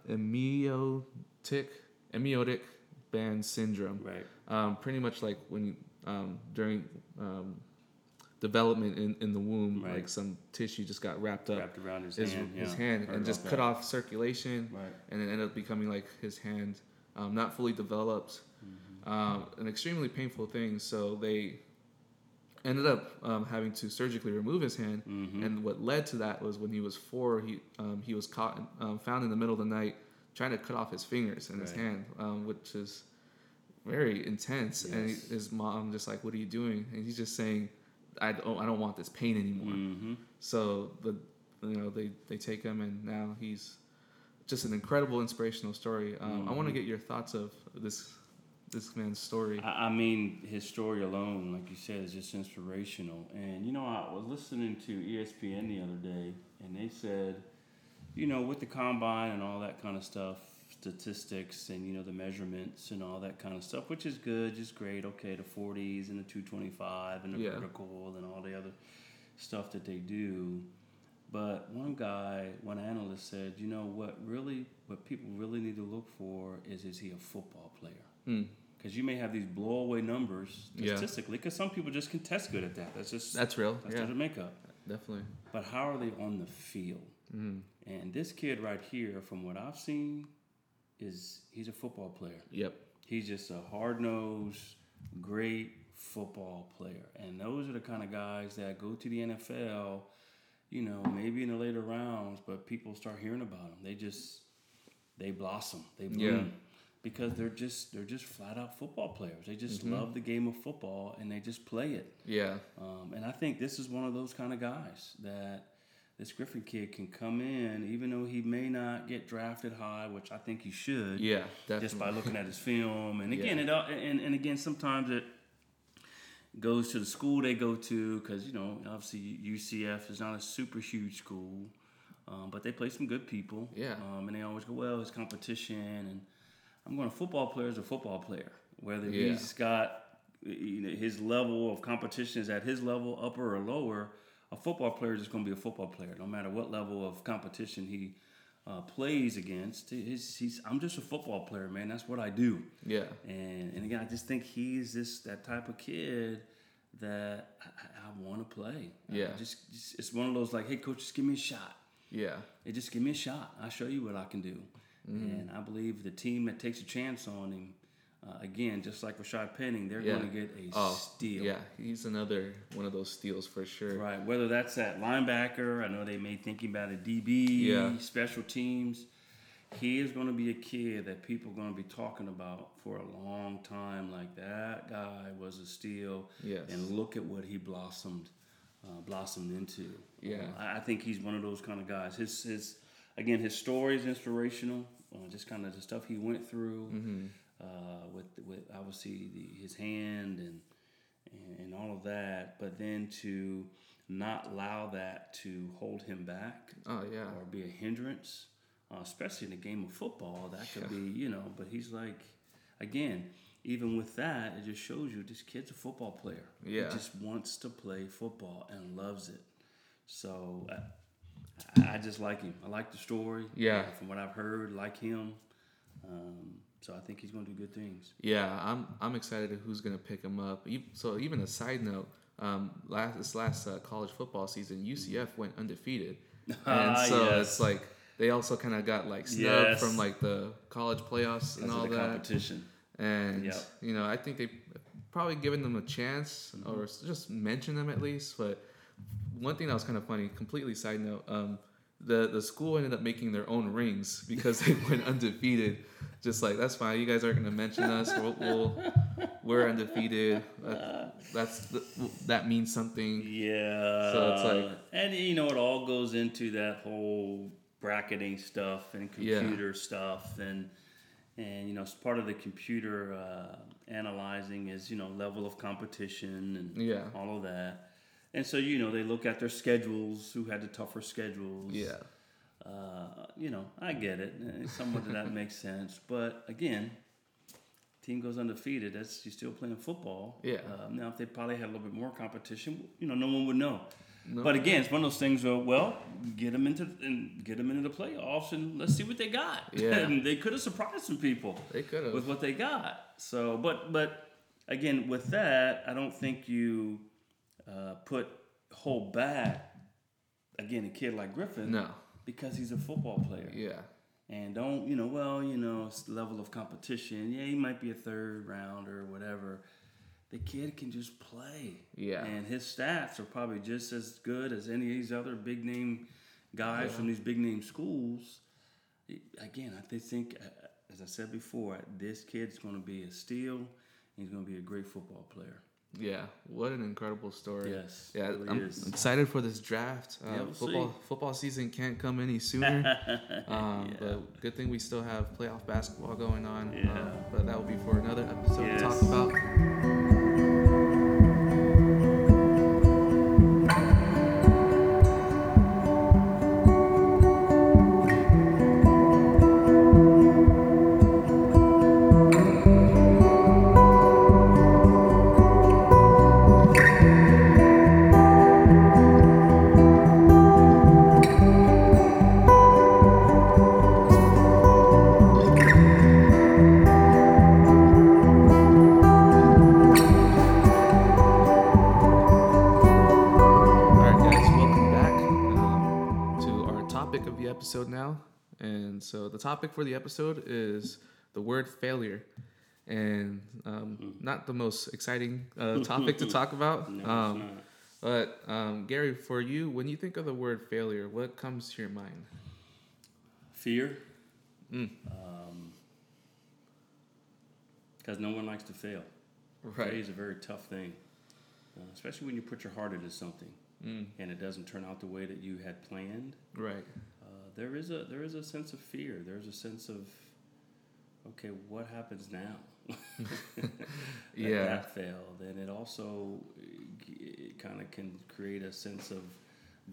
amniotic band syndrome. Right. Um, pretty much like when um, during um, development in, in the womb, right. like some tissue just got wrapped up, wrapped around his, his hand, his yeah. hand and just that. Cut off circulation, right. and it ended up becoming like his hand, um, not fully developed, mm-hmm. um, an extremely painful thing. So they ended up um, having to surgically remove his hand, mm-hmm. and what led to that was when he was four, he um, he was caught um, found in the middle of the night trying to cut off his fingers and right. his hand, um, which is very intense, yes. and he, his mom just like, what are you doing? And he's just saying, I don't, I don't want this pain anymore. Mm-hmm. So the, you know, they, they take him, and now he's just an incredible inspirational story. Um, mm-hmm. I want to get your thoughts of this this man's story. I, I mean, his story alone, like you said, is just inspirational. And you know, I was listening to E S P N the other day, and they said, you know, with the combine and all that kind of stuff, statistics and, you know, the measurements and all that kind of stuff, which is good, just great. Okay, the forties and the two twenty-five and the yeah. vertical and all the other stuff that they do. But one guy, one analyst said, you know, what really, what people really need to look for is, is he a football player? Because mm. you may have these blow away numbers statistically, because yeah. some people just can test good at that. That's just, that's real. That's yeah. their makeup. Definitely. But how are they on the field? Mm. And this kid right here, from what I've seen, is he's a football player. Yep. He's just a hard-nosed, great football player. And those are the kind of guys that go to the N F L, you know, maybe in the later rounds, but people start hearing about them. They just, they blossom. They bloom. Yeah. Because they're just they're just flat out football players. They just mm-hmm. love the game of football and they just play it. Yeah. Um, and I think this is one of those kind of guys that this Griffin kid can come in, even though he may not get drafted high, which I think he should. Yeah, definitely. Just by looking at his film, and again, yeah. it all, and and again, sometimes it goes to the school they go to, because you know obviously U C F is not a super huge school, um, but they play some good people. Yeah. Um, and they always go, well, it's competition and. I'm going to football player is a football player. Whether yeah. he's got, you know, his level of competition is at his level, upper or lower, a football player is just going to be a football player. No matter what level of competition he uh, plays against, he's, he's, I'm just a football player, man. That's what I do. Yeah. And and again, I just think he's this that type of kid that I, I want to play. Yeah. I just, just it's one of those like, hey, coach, just give me a shot. Yeah. It just give me a shot. I'll show you what I can do. Mm-hmm. And I believe the team that takes a chance on him, uh, again, just like Rashad Penning, they're yeah. going to get a oh, steal. Yeah, he's another one of those steals for sure. Right, whether that's at linebacker, I know they may think about a D B, yeah. special teams. He is going to be a kid that people are going to be talking about for a long time. Like, that guy was a steal. Yes. And look at what he blossomed uh, blossomed into. Yeah, um, I think he's one of those kind of guys. His his. Again, his story is inspirational. Uh, just kind of the stuff he went through, mm-hmm. uh, with with obviously the, his hand and, and and all of that. But then to not allow that to hold him back, oh yeah, or be a hindrance, uh, especially in the game of football, that could yeah. be, you know. But he's like, again, even with that, it just shows you this kid's a football player. Yeah, he just wants to play football and loves it. So. Uh, I just like him. I like the story. Yeah. Uh, from what I've heard, like him. Um, so I think he's going to do good things. Yeah, I'm I'm excited at who's going to pick him up. So even a side note, um, last this last uh, college football season, U C F went undefeated. And so yes. it's like they also kind of got like snubbed yes. from like the college playoffs and all the that. Competition. And, yep. you know, I think they probably given them a chance mm-hmm. or just mention them at least, but... One thing that was kind of funny, completely side note, um, the, the school ended up making their own rings because they went undefeated. Just like, that's fine. You guys aren't going to mention us. We'll, we'll, we're undefeated. Uh, that's the, that means something. Yeah. So it's like... And, you know, it all goes into that whole bracketing stuff and computer yeah. stuff. And, and you know, it's part of the computer uh, analyzing is, you know, level of competition and yeah. all of that. And so, you know, they look at their schedules, who had the tougher schedules. Yeah. Uh, you know, I get it. Somewhat of that makes sense. But, again, team goes undefeated. That's, you're still playing football. Yeah. Uh, now, if they probably had a little bit more competition, you know, no one would know. No. But, again, it's one of those things where, well, get them into, and get them into the playoffs and let's see what they got. Yeah. And they could have surprised some people. They could have. With what they got. So, but, but, again, with that, I don't think you... Uh, put hold back again a kid like Griffin no. because he's a football player. Yeah. And don't, you know, well, you know, it's the level of competition. Yeah, he might be a third rounder or whatever. The kid can just play. Yeah. And his stats are probably just as good as any of these other big name guys yeah. from these big name schools. Again, I think, as I said before, this kid's going to be a steal. He's going to be a great football player. Yeah, what an incredible story. Yes, yeah, really I'm is. excited for this draft. Uh, yeah, we'll football see. Football season can't come any sooner. um, yeah. But good thing we still have playoff basketball going on. Yeah. Um, but that will be for another episode yes. to talk about. episode now. And so the topic for the episode is the word failure. And um, mm. not the most exciting uh, topic to talk about. No, um, it's not. But um, Gary, for you, when you think of the word failure, what comes to your mind? Fear. Mm. Um, because no one likes to fail. Right. Failure is a very tough thing, uh, especially when you put your heart into something mm. and it doesn't turn out the way that you had planned. Right. Uh, there is a there is a sense of fear. There's a sense of, okay, what happens now? Yeah, that failed, and it also it kind of can create a sense of,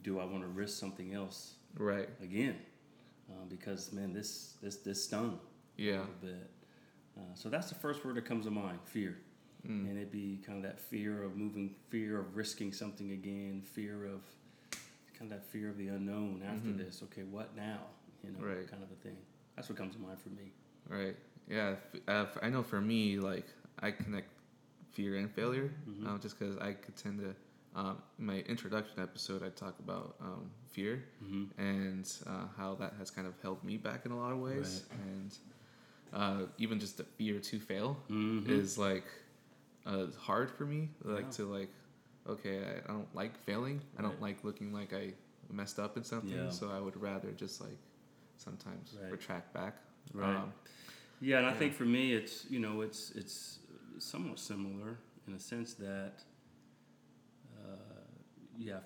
do I want to risk something else? Right. Again, uh, because man, this this this stung. Yeah. A little bit. Uh, so that's the first word that comes to mind: fear. Mm. And it'd be kind of that fear of moving, fear of risking something again, fear of kind of that fear of the unknown after mm-hmm. this. Okay, what now? You know, right. kind of a thing. That's what comes to mind for me. Right. Yeah. I know for me, like, I connect fear and failure mm-hmm. um, just because I could tend to, um, in my introduction episode, I talk about um, fear mm-hmm. and uh, how that has kind of held me back in a lot of ways. Right. And uh, even just the fear to fail mm-hmm. is like, Uh, it's hard for me, like yeah. to like, okay, I, I don't like failing. Right. I don't like looking like I messed up in something. Yeah. So I would rather just like sometimes right. retract back. Right. Um, yeah, and yeah. I think for me, it's you know, it's it's somewhat similar in a sense that, uh, yeah,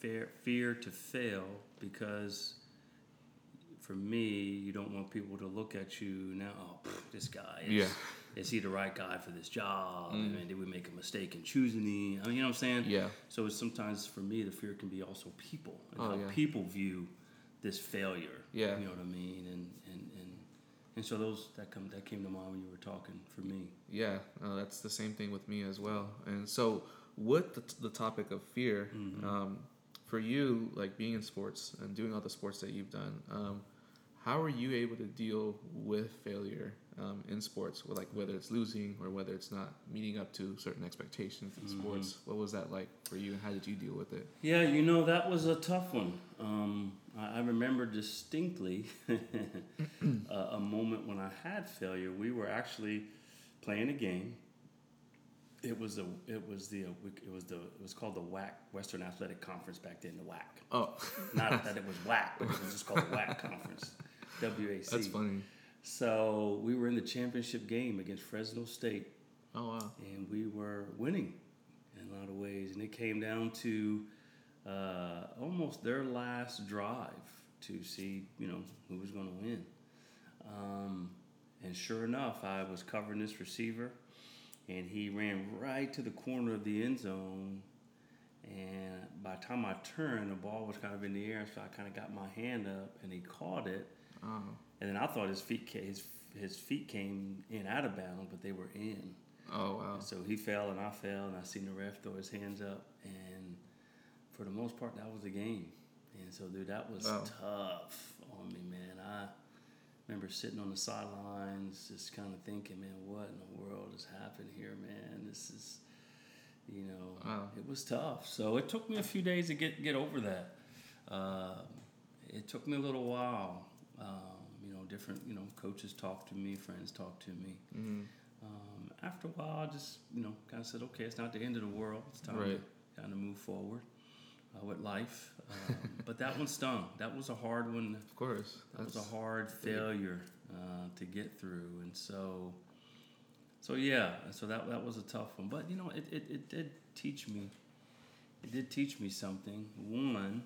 fear fear to fail, because for me, you don't want people to look at you now. Oh, pff, this guy. Is, yeah. Is he the right guy for this job? Mm. I mean, did we make a mistake in choosing him? I mean, you know what I'm saying? Yeah. So it's sometimes, for me, the fear can be also people. And oh, how yeah. people view this failure. Yeah. You know what I mean? And and, and, and so those that come that came to mind when you were talking for me. Yeah. Uh, that's the same thing with me as well. And so with the, t- the topic of fear, mm-hmm. um, for you, like being in sports and doing all the sports that you've done, um, how are you able to deal with failure? Um, in sports, like whether it's losing or whether it's not meeting up to certain expectations in mm-hmm. sports, what was that like for you, and how did you deal with it? Yeah, you know, that was a tough one. Um, I, I remember distinctly a, a moment when I had failure. We were actually playing a game. It was the it was the it was the it was called the W A C, Western Athletic Conference back then. The W A C. Oh, not that it was W A C, but it was just called the W A C Conference. W A C. That's funny. So we were in the championship game against Fresno State. Oh, wow. And we were winning in a lot of ways. And it came down to uh, almost their last drive to see, you know, who was going to win. Um, and sure enough, I was covering this receiver, and he ran right to the corner of the end zone. And by the time I turned, the ball was kind of in the air, so I kind of got my hand up, and he caught it. Oh. And then I thought his feet his his feet came in out of bounds, but they were in. Oh, wow. And so he fell, and I fell, and I seen the ref throw his hands up. And for the most part, that was the game. And so, dude, that was wow. tough on me, man. I remember sitting on the sidelines just kind of thinking, man, what in the world has happened here, man? This is, you know, wow. it was tough. So it took me a few days to get, get over that. Uh, it took me a little while. Um, You know, different, you know, coaches talk to me, friends talk to me. Mm-hmm. Um, after a while, I just, you know, kind of said, okay, it's not the end of the world. It's time right. to kind of move forward uh, with life. Um, but that one stung. That was a hard one. Of course. That That's was a hard big. failure uh, to get through. And so, so yeah, so that that was a tough one. But, you know, it, it, it did teach me. It did teach me something. One...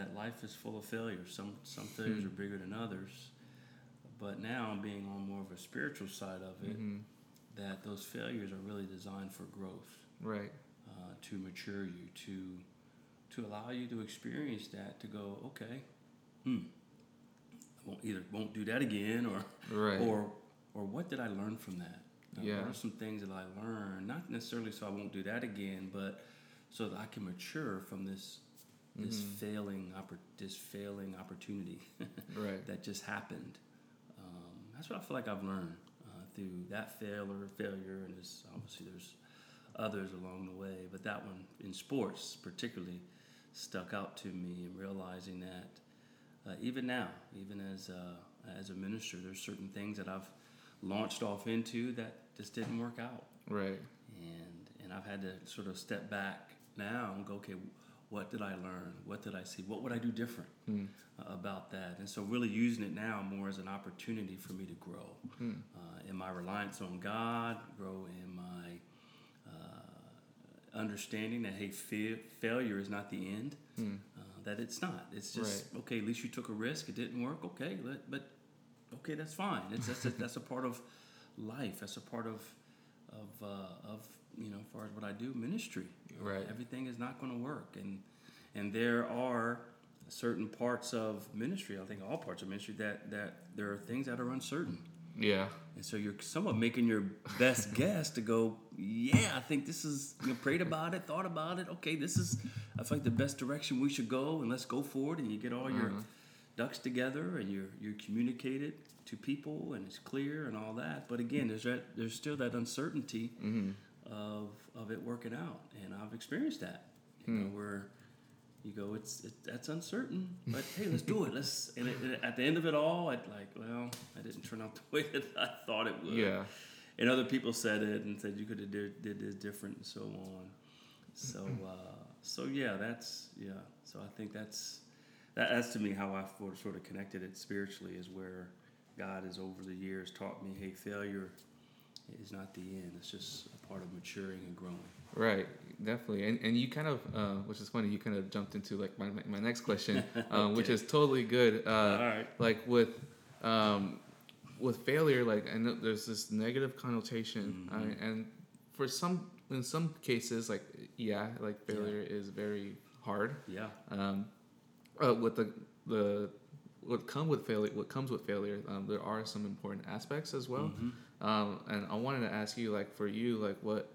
that life is full of failures. Some some failures are bigger than others. But now I'm being on more of a spiritual side of it, mm-hmm. that those failures are really designed for growth. Right. Uh, to mature you, to to allow you to experience that, to go, okay, hmm, I won't either won't do that again, or right. or or what did I learn from that? Now, yeah. What are some things that I learned? Not necessarily so I won't do that again, but so that I can mature from this This mm-hmm. failing, oppor- this failing opportunity right. that just happened. Um, that's what I feel like I've learned uh, through that failure, failure, and there's, obviously there's others along the way. But that one in sports particularly stuck out to me, and realizing that uh, even now, even as uh, as a minister, there's certain things that I've launched off into that just didn't work out. Right. And and I've had to sort of step back now and go, okay, what did I learn? What did I see? What would I do different mm. uh, about that? And so really using it now more as an opportunity for me to grow mm. uh, in my reliance on God, grow in my uh, understanding that, hey, fa- failure is not the end, mm. uh, that it's not. It's just, right. okay, at least you took a risk. It didn't work. Okay, let, but okay, that's fine. It's, that's, a, that's a part of life. That's a part of of uh, of you know, as far as what I do, ministry. Right. Everything is not going to work, and and there are certain parts of ministry. I think all parts of ministry that, that there are things that are uncertain. Yeah. And so you're somewhat making your best guess to go, yeah, I think this is. You know, prayed about it, thought about it. Okay, this is. I feel like the best direction we should go, and let's go forward. And you get all mm-hmm. your ducks together, and you're you're communicated to people, and it's clear and all that. But again, there's that, there's still that uncertainty mm-hmm. of of it working out, and I've experienced that. You mm. know, where you go, it's it, that's uncertain, but hey, let's do it. Let's. And it, it, at the end of it all, I'd like, well, I didn't turn out the way that I thought it would. Yeah. And other people said it and said you could have did, did this different and so on. So uh, so yeah, that's yeah. So I think that's that, that's to me how I sort of connected it spiritually is where God has over the years taught me, hey, failure is not the end. It's just a part of maturing and growing. Right, definitely. And and you kind of, uh, which is funny, you kind of jumped into like my my next question, uh, okay. which is totally good. Uh, All right. Like with um, with failure, like I know there's this negative connotation, mm-hmm. uh, and for some in some cases, like yeah, like failure yeah. is very hard. Yeah. Um, uh, with the the. What come with failure? What comes with failure? Um, there are some important aspects as well, mm-hmm. um, and I wanted to ask you, like for you, like what,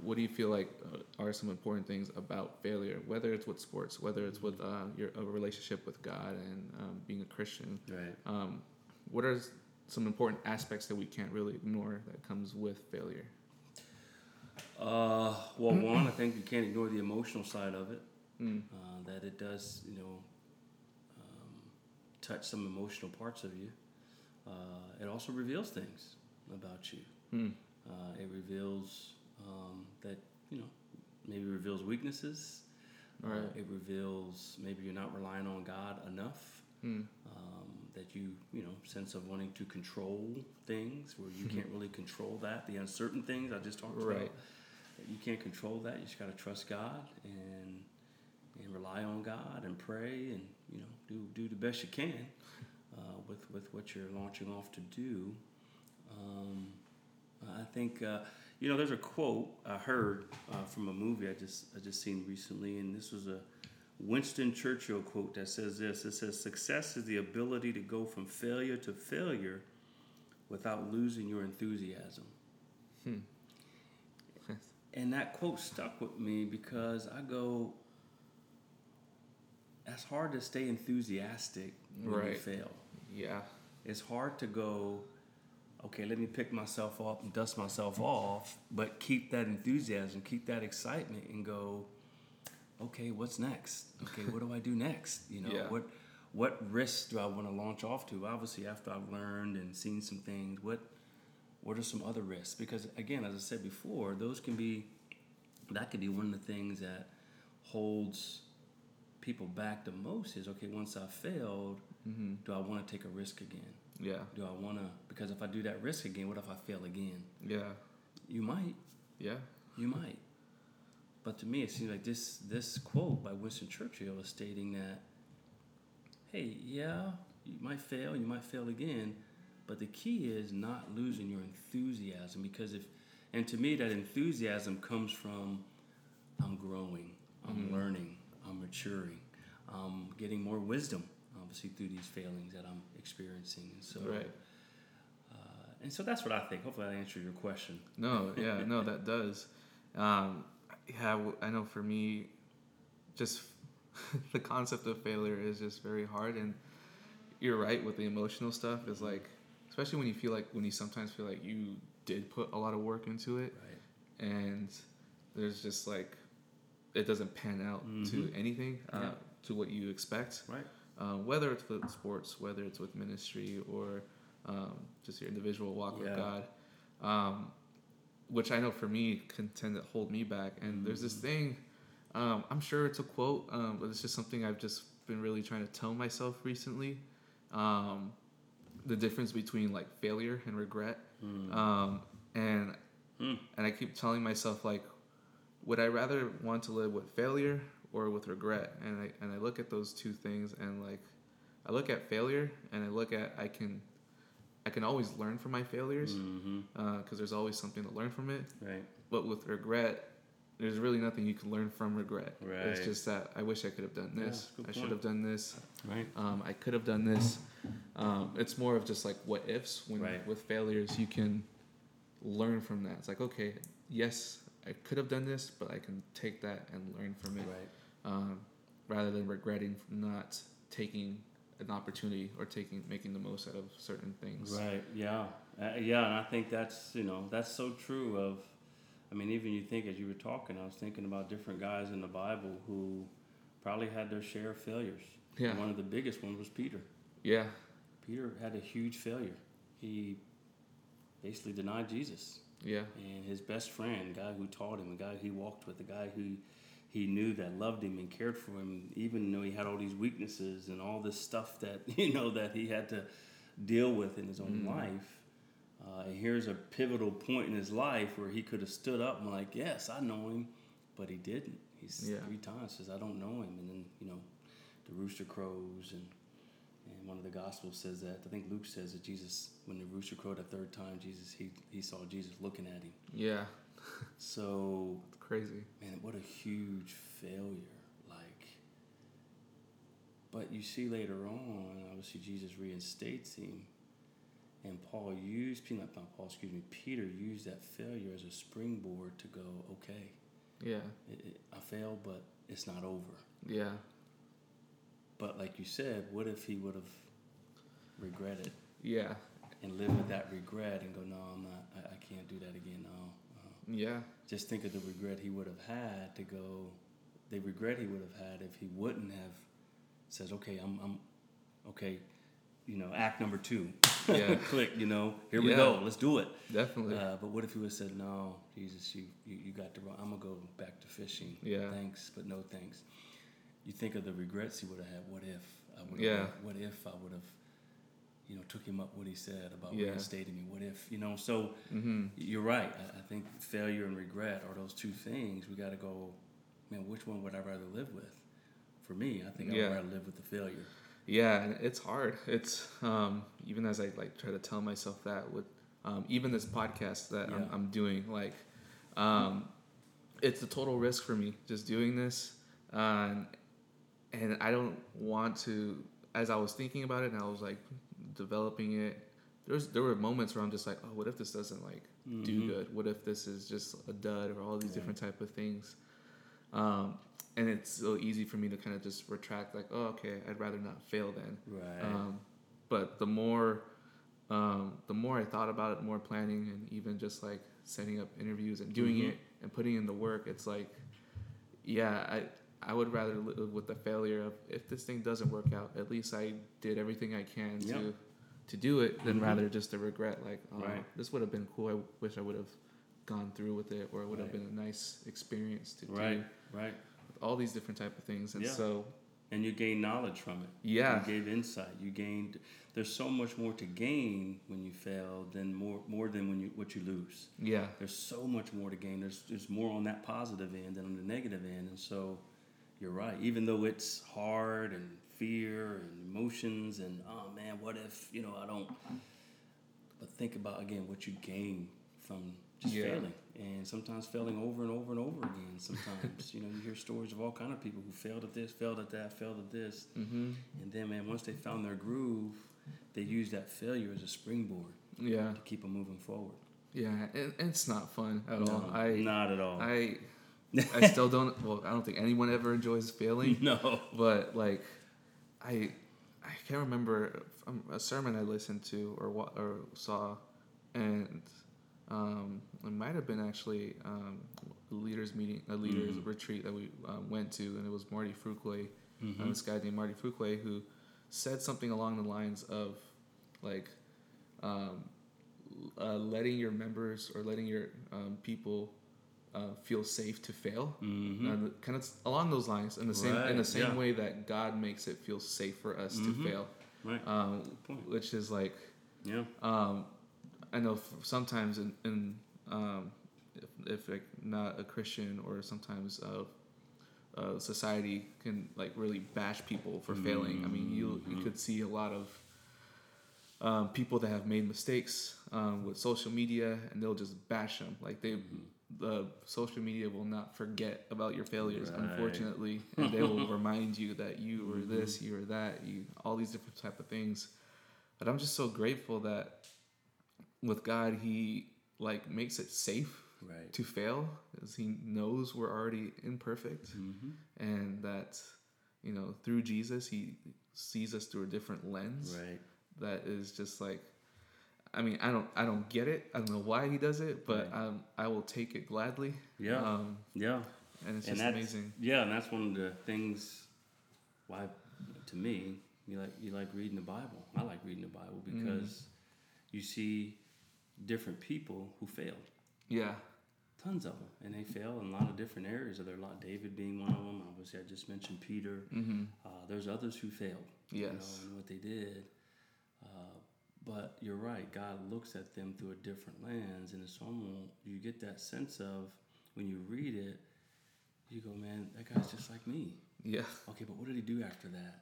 what do you feel like are some important things about failure? Whether it's with sports, whether it's with uh, your a relationship with God and um, being a Christian, right? Um, what are some important aspects that we can't really ignore that comes with failure? Uh, well, one, I think you can't ignore the emotional side of it. Mm. Uh, that it does, you know. Touch some emotional parts of you. Uh, it also reveals things about you. Mm. Uh, it reveals um, that, you know, maybe reveals weaknesses. Right. Uh, it reveals maybe you're not relying on God enough. Mm. Um, that you, you know, sense of wanting to control things where you can't really control that. The uncertain things I just talked right. about. You can't control that. You just got to trust God and and rely on God and pray and, you know, do do the best you can uh, with with what you're launching off to do. Um, I think uh, you know. There's a quote I heard uh, from a movie I just I just seen recently, and this was a Winston Churchill quote that says this. It says, "Success is the ability to go from failure to failure without losing your enthusiasm." Hmm. And that quote stuck with me because I go. That's hard to stay enthusiastic when right. you fail. Yeah. It's hard to go, okay, let me pick myself up and dust myself off, but keep that enthusiasm, keep that excitement and go, okay, what's next? Okay, what do I do next? You know, yeah. what what risks do I want to launch off to? Obviously, after I've learned and seen some things, what what are some other risks? Because again, as I said before, those can be that could be one of the things that holds people back the most is, okay, once I failed, mm-hmm. do I want to take a risk again? Yeah. Do I want to, because if I do that risk again, what if I fail again? Yeah. You might. Yeah. You might. But to me, it seems like this this quote by Winston Churchill is stating that, hey, yeah, you might fail, you might fail again, but the key is not losing your enthusiasm because if, and to me, that enthusiasm comes from I'm growing, I'm mm-hmm. learning. I'm maturing. I'm getting more wisdom, obviously, through these failings that I'm experiencing. And so, right. uh, and so that's what I think. Hopefully, I answered your question. No, yeah, no, that does. Um, yeah, I know for me, just the concept of failure is just very hard. And you're right with the emotional stuff. Is like, especially when you feel like when you sometimes feel like you did put a lot of work into it, right. and there's just like. It doesn't pan out mm-hmm. to anything, uh, yeah. to what you expect. Right. uh, whether it's with sports, whether it's with ministry, or um, just your individual walk yeah. with God, um, which I know for me can tend to hold me back. And mm-hmm. there's this thing, um, I'm sure it's a quote, um, but it's just something I've just been really trying to tell myself recently. Um, the difference between like failure and regret. Mm. Um, and, mm. and I keep telling myself, like, would I rather want to live with failure or with regret? And I, and I look at those two things, and like, I look at failure, and I look at, I can, I can always learn from my failures. Mm-hmm. Uh, 'cause there's always something to learn from it. Right. But with regret, there's really nothing you can learn from regret. Right. It's just that I wish I could have done this. Yeah, I should have done this. Right. Um, I could have done this. Um, it's more of just like what ifs. When right. with failures, you can learn from that. It's like, okay, yes, I could have done this, but I can take that and learn from it. Right. Um, rather than regretting not taking an opportunity or taking making the most out of certain things. Right. Yeah. Uh, yeah. And I think that's, you know, that's so true of, I mean, even you think as you were talking, I was thinking about different guys in the Bible who probably had their share of failures. Yeah. And one of the biggest ones was Peter. Yeah. Peter had a huge failure. He basically denied Jesus. Yeah. And his best friend, the guy who taught him, the guy he walked with, the guy who he knew that loved him and cared for him, even though he had all these weaknesses and all this stuff that, you know, that he had to deal with in his own mm. life. Uh, here's a pivotal point in his life where he could have stood up and like, yes, I know him, but he didn't. He's yeah. three times says, I don't know him. And then, you know, the rooster crows, and, and one of the Gospels says that, I think Luke says that Jesus, when the rooster crowed a third time, Jesus, he, he saw Jesus looking at him. Yeah. So. That's crazy. Man, what a huge failure. Like, but you see later on, obviously Jesus reinstates him. And Paul used, not Paul, excuse me, Peter used that failure as a springboard to go, okay, yeah, it, it, I failed, but it's not over. Yeah. But like you said, what if he would have regretted? Yeah. And lived with that regret and go, no, I'm not, I, I can't do that again, no. Uh, yeah. Just think of the regret he would have had to go, the regret he would have had if he wouldn't have says, okay, I'm, I'm, okay, you know, act number two. Yeah. Click, you know, here we yeah. go, let's do it. Definitely. Uh, but what if you would have said, no, Jesus, you, you, you got the wrong, I'm going to go back to fishing. Yeah. Thanks, but no thanks. You think of the regrets he would have had. What if I would have, yeah. what if I would have, you know, took him up what he said about yeah. reinstating me? What if, you know, so mm-hmm. you're right. I, I think failure and regret are those two things. We got to go, man, which one would I rather live with? For me, I think yeah. I would rather live with the failure. Yeah, and it's hard. It's um, even as I like try to tell myself that with um, even this podcast that yeah. I'm, I'm doing, like um, it's a total risk for me just doing this, uh, and, and I don't want to. As I was thinking about it, and I was like developing it, there's there were moments where I'm just like, oh, what if this doesn't like mm-hmm. do good? What if this is just a dud, or all these yeah. different type of things? Um, And it's so easy for me to kind of just retract, like, oh, okay, I'd rather not fail then. Right. Um, but the more, um, the more I thought about it, the more planning, and even just like setting up interviews and doing mm-hmm. it and putting in the work, it's like, yeah, I I would rather live with the failure of if this thing doesn't work out, at least I did everything I can yep. to to do it, than mm-hmm. rather just the regret, like, oh, right. this would have been cool. I wish I would have gone through with it, or it would right. have been a nice experience to right. do. Right. Right. All these different type of things, and yeah. so, and you gain knowledge from it. Yeah, you gave insight. You gained. There's so much more to gain when you fail than more more than when you what you lose. Yeah, there's so much more to gain. There's there's more on that positive end than on the negative end, and so you're right. Even though it's hard and fear and emotions and oh man, what if you know I don't. But think about again what you gain from. Just yeah. failing, and sometimes failing over and over and over again. Sometimes, you know, you hear stories of all kind of people who failed at this, failed at that, failed at this, mm-hmm. and then, man, once they found their groove, they used that failure as a springboard. Yeah, to keep them moving forward. Yeah, and, and it's not fun at no, all. I not at all. I, I still don't. Well, I don't think anyone ever enjoys failing. No, but like, I, I can't remember a sermon I listened to or or saw, and. Um, it might have been actually um, a leaders meeting, a leaders mm-hmm. retreat that we um, went to, and it was Marty Fruquay, mm-hmm. uh, this guy named Marty Fruquay, who said something along the lines of, like, um, uh, letting your members or letting your um, people uh, feel safe to fail, mm-hmm. uh, kind of along those lines. In the same right. in the same yeah. way that God makes it feel safe for us mm-hmm. to fail, right? Um, which is like, yeah. Um, I know sometimes in, in um, if, if like not a Christian or sometimes of. Uh, Uh, society can like really bash people for mm-hmm. failing. I mean, you you could see a lot of um, people that have made mistakes um, with social media, and they'll just bash them. Like they, mm-hmm. the social media will not forget about your failures, right. unfortunately, and they will remind you that you were mm-hmm. this, you were that, you all these different type of things. But I'm just so grateful that with God, He like makes it safe. Right. To fail, because He knows we're already imperfect, mm-hmm. and that, you know, through Jesus He sees us through a different lens. Right. That is just like, I mean, I don't, I don't get it. I don't know why He does it, but right. um, I will take it gladly. Yeah, um, yeah, and it's and just amazing. Yeah, and that's one of the things why, to me, you like you like reading the Bible. I like reading the Bible because mm. you see different people who failed. Yeah. Tons of them, and they fail in a lot of different areas of their life. David being one of them. Obviously, I just mentioned Peter. Mm-hmm. Uh, there's others who failed. Yes. You know, and what they did. Uh, but you're right. God looks at them through a different lens, and it's almost you get that sense of when you read it, you go, man, that guy's just like me. Yeah. Okay, but what did he do after that?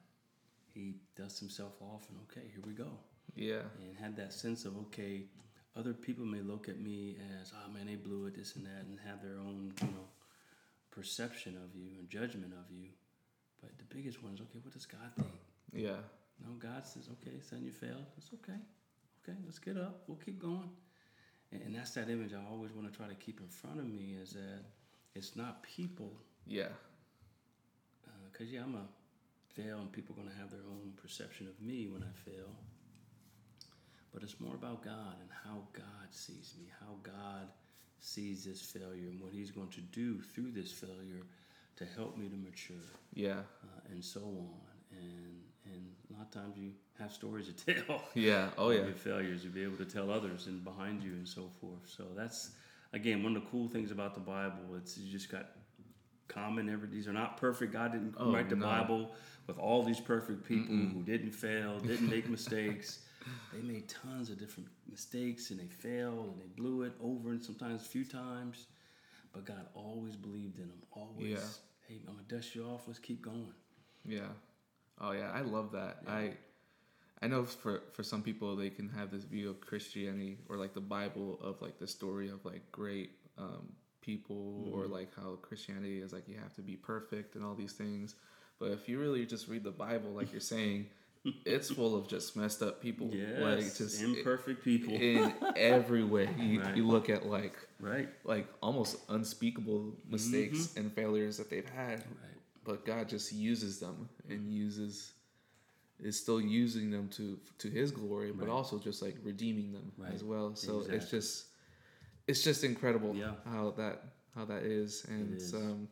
He dusts himself off, and okay, here we go. Yeah. And had that sense of okay. Other people may look at me as, oh man, they blew it, this and that, and have their own, you know, perception of you and judgment of you. But the biggest one is, okay, what does God think? Yeah. No, God says, okay, son, you failed. It's okay. Okay, let's get up. We'll keep going. And, and that's that image I always want to try to keep in front of me is that it's not people. Yeah. Because, uh, yeah, I'm a fail, and people are going to have their own perception of me when I fail. But it's more about God and how God sees me, how God sees this failure and what He's going to do through this failure to help me to mature. Yeah. Uh, and so on. And and a lot of times you have stories to tell. Yeah. Oh, yeah. Your failures. You'll be able to tell others and behind you and so forth. So that's, again, one of the cool things about the Bible. It's you just got common, every, these are not perfect. God didn't oh, write the no. Bible with all these perfect people Mm-mm. who didn't fail, didn't make mistakes. They made tons of different mistakes, and they failed, and they blew it over, and sometimes a few times. But God always believed in them. Always, yeah. Hey, I'm gonna dust you off. Let's keep going. Yeah. Oh yeah, I love that. Yeah. I, I know for, for some people they can have this view of Christianity or like the Bible of like the story of like great um, people mm-hmm. or like how Christianity is like you have to be perfect and all these things. But if you really just read the Bible, like you're saying. It's full of just messed up people. Yes, like just imperfect people. In every way. You, right. you look at like right. like almost unspeakable mistakes mm-hmm. and failures that they've had. Right. But God just uses them and uses is still using them to to His glory, right. but also just like redeeming them right. as well. So exactly. it's just it's just incredible yeah. how that how that is. And it is. It's, um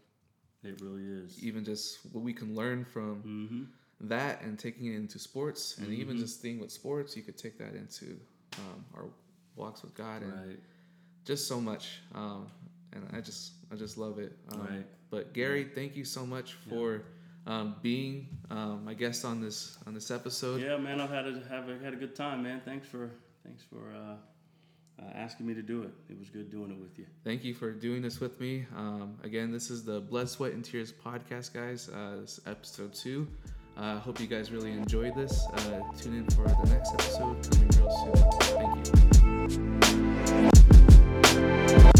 it really is. Even just what we can learn from mm-hmm. that and taking it into sports and mm-hmm. even just thing with sports, you could take that into um, our walks with God and right. just so much. Um, and I just, I just love it. Um, right. But Gary, yeah. thank you so much for yeah. um, being um, my guest on this on this episode. Yeah, man, I've had a have a, had a good time, man. Thanks for thanks for uh, uh, asking me to do it. It was good doing it with you. Thank you for doing this with me. Um, again, this is the Blood, Sweat, and Tears podcast, guys. Uh, this is episode two. I uh, hope you guys really enjoyed this. Uh, tune in for the next episode coming real soon. Thank you.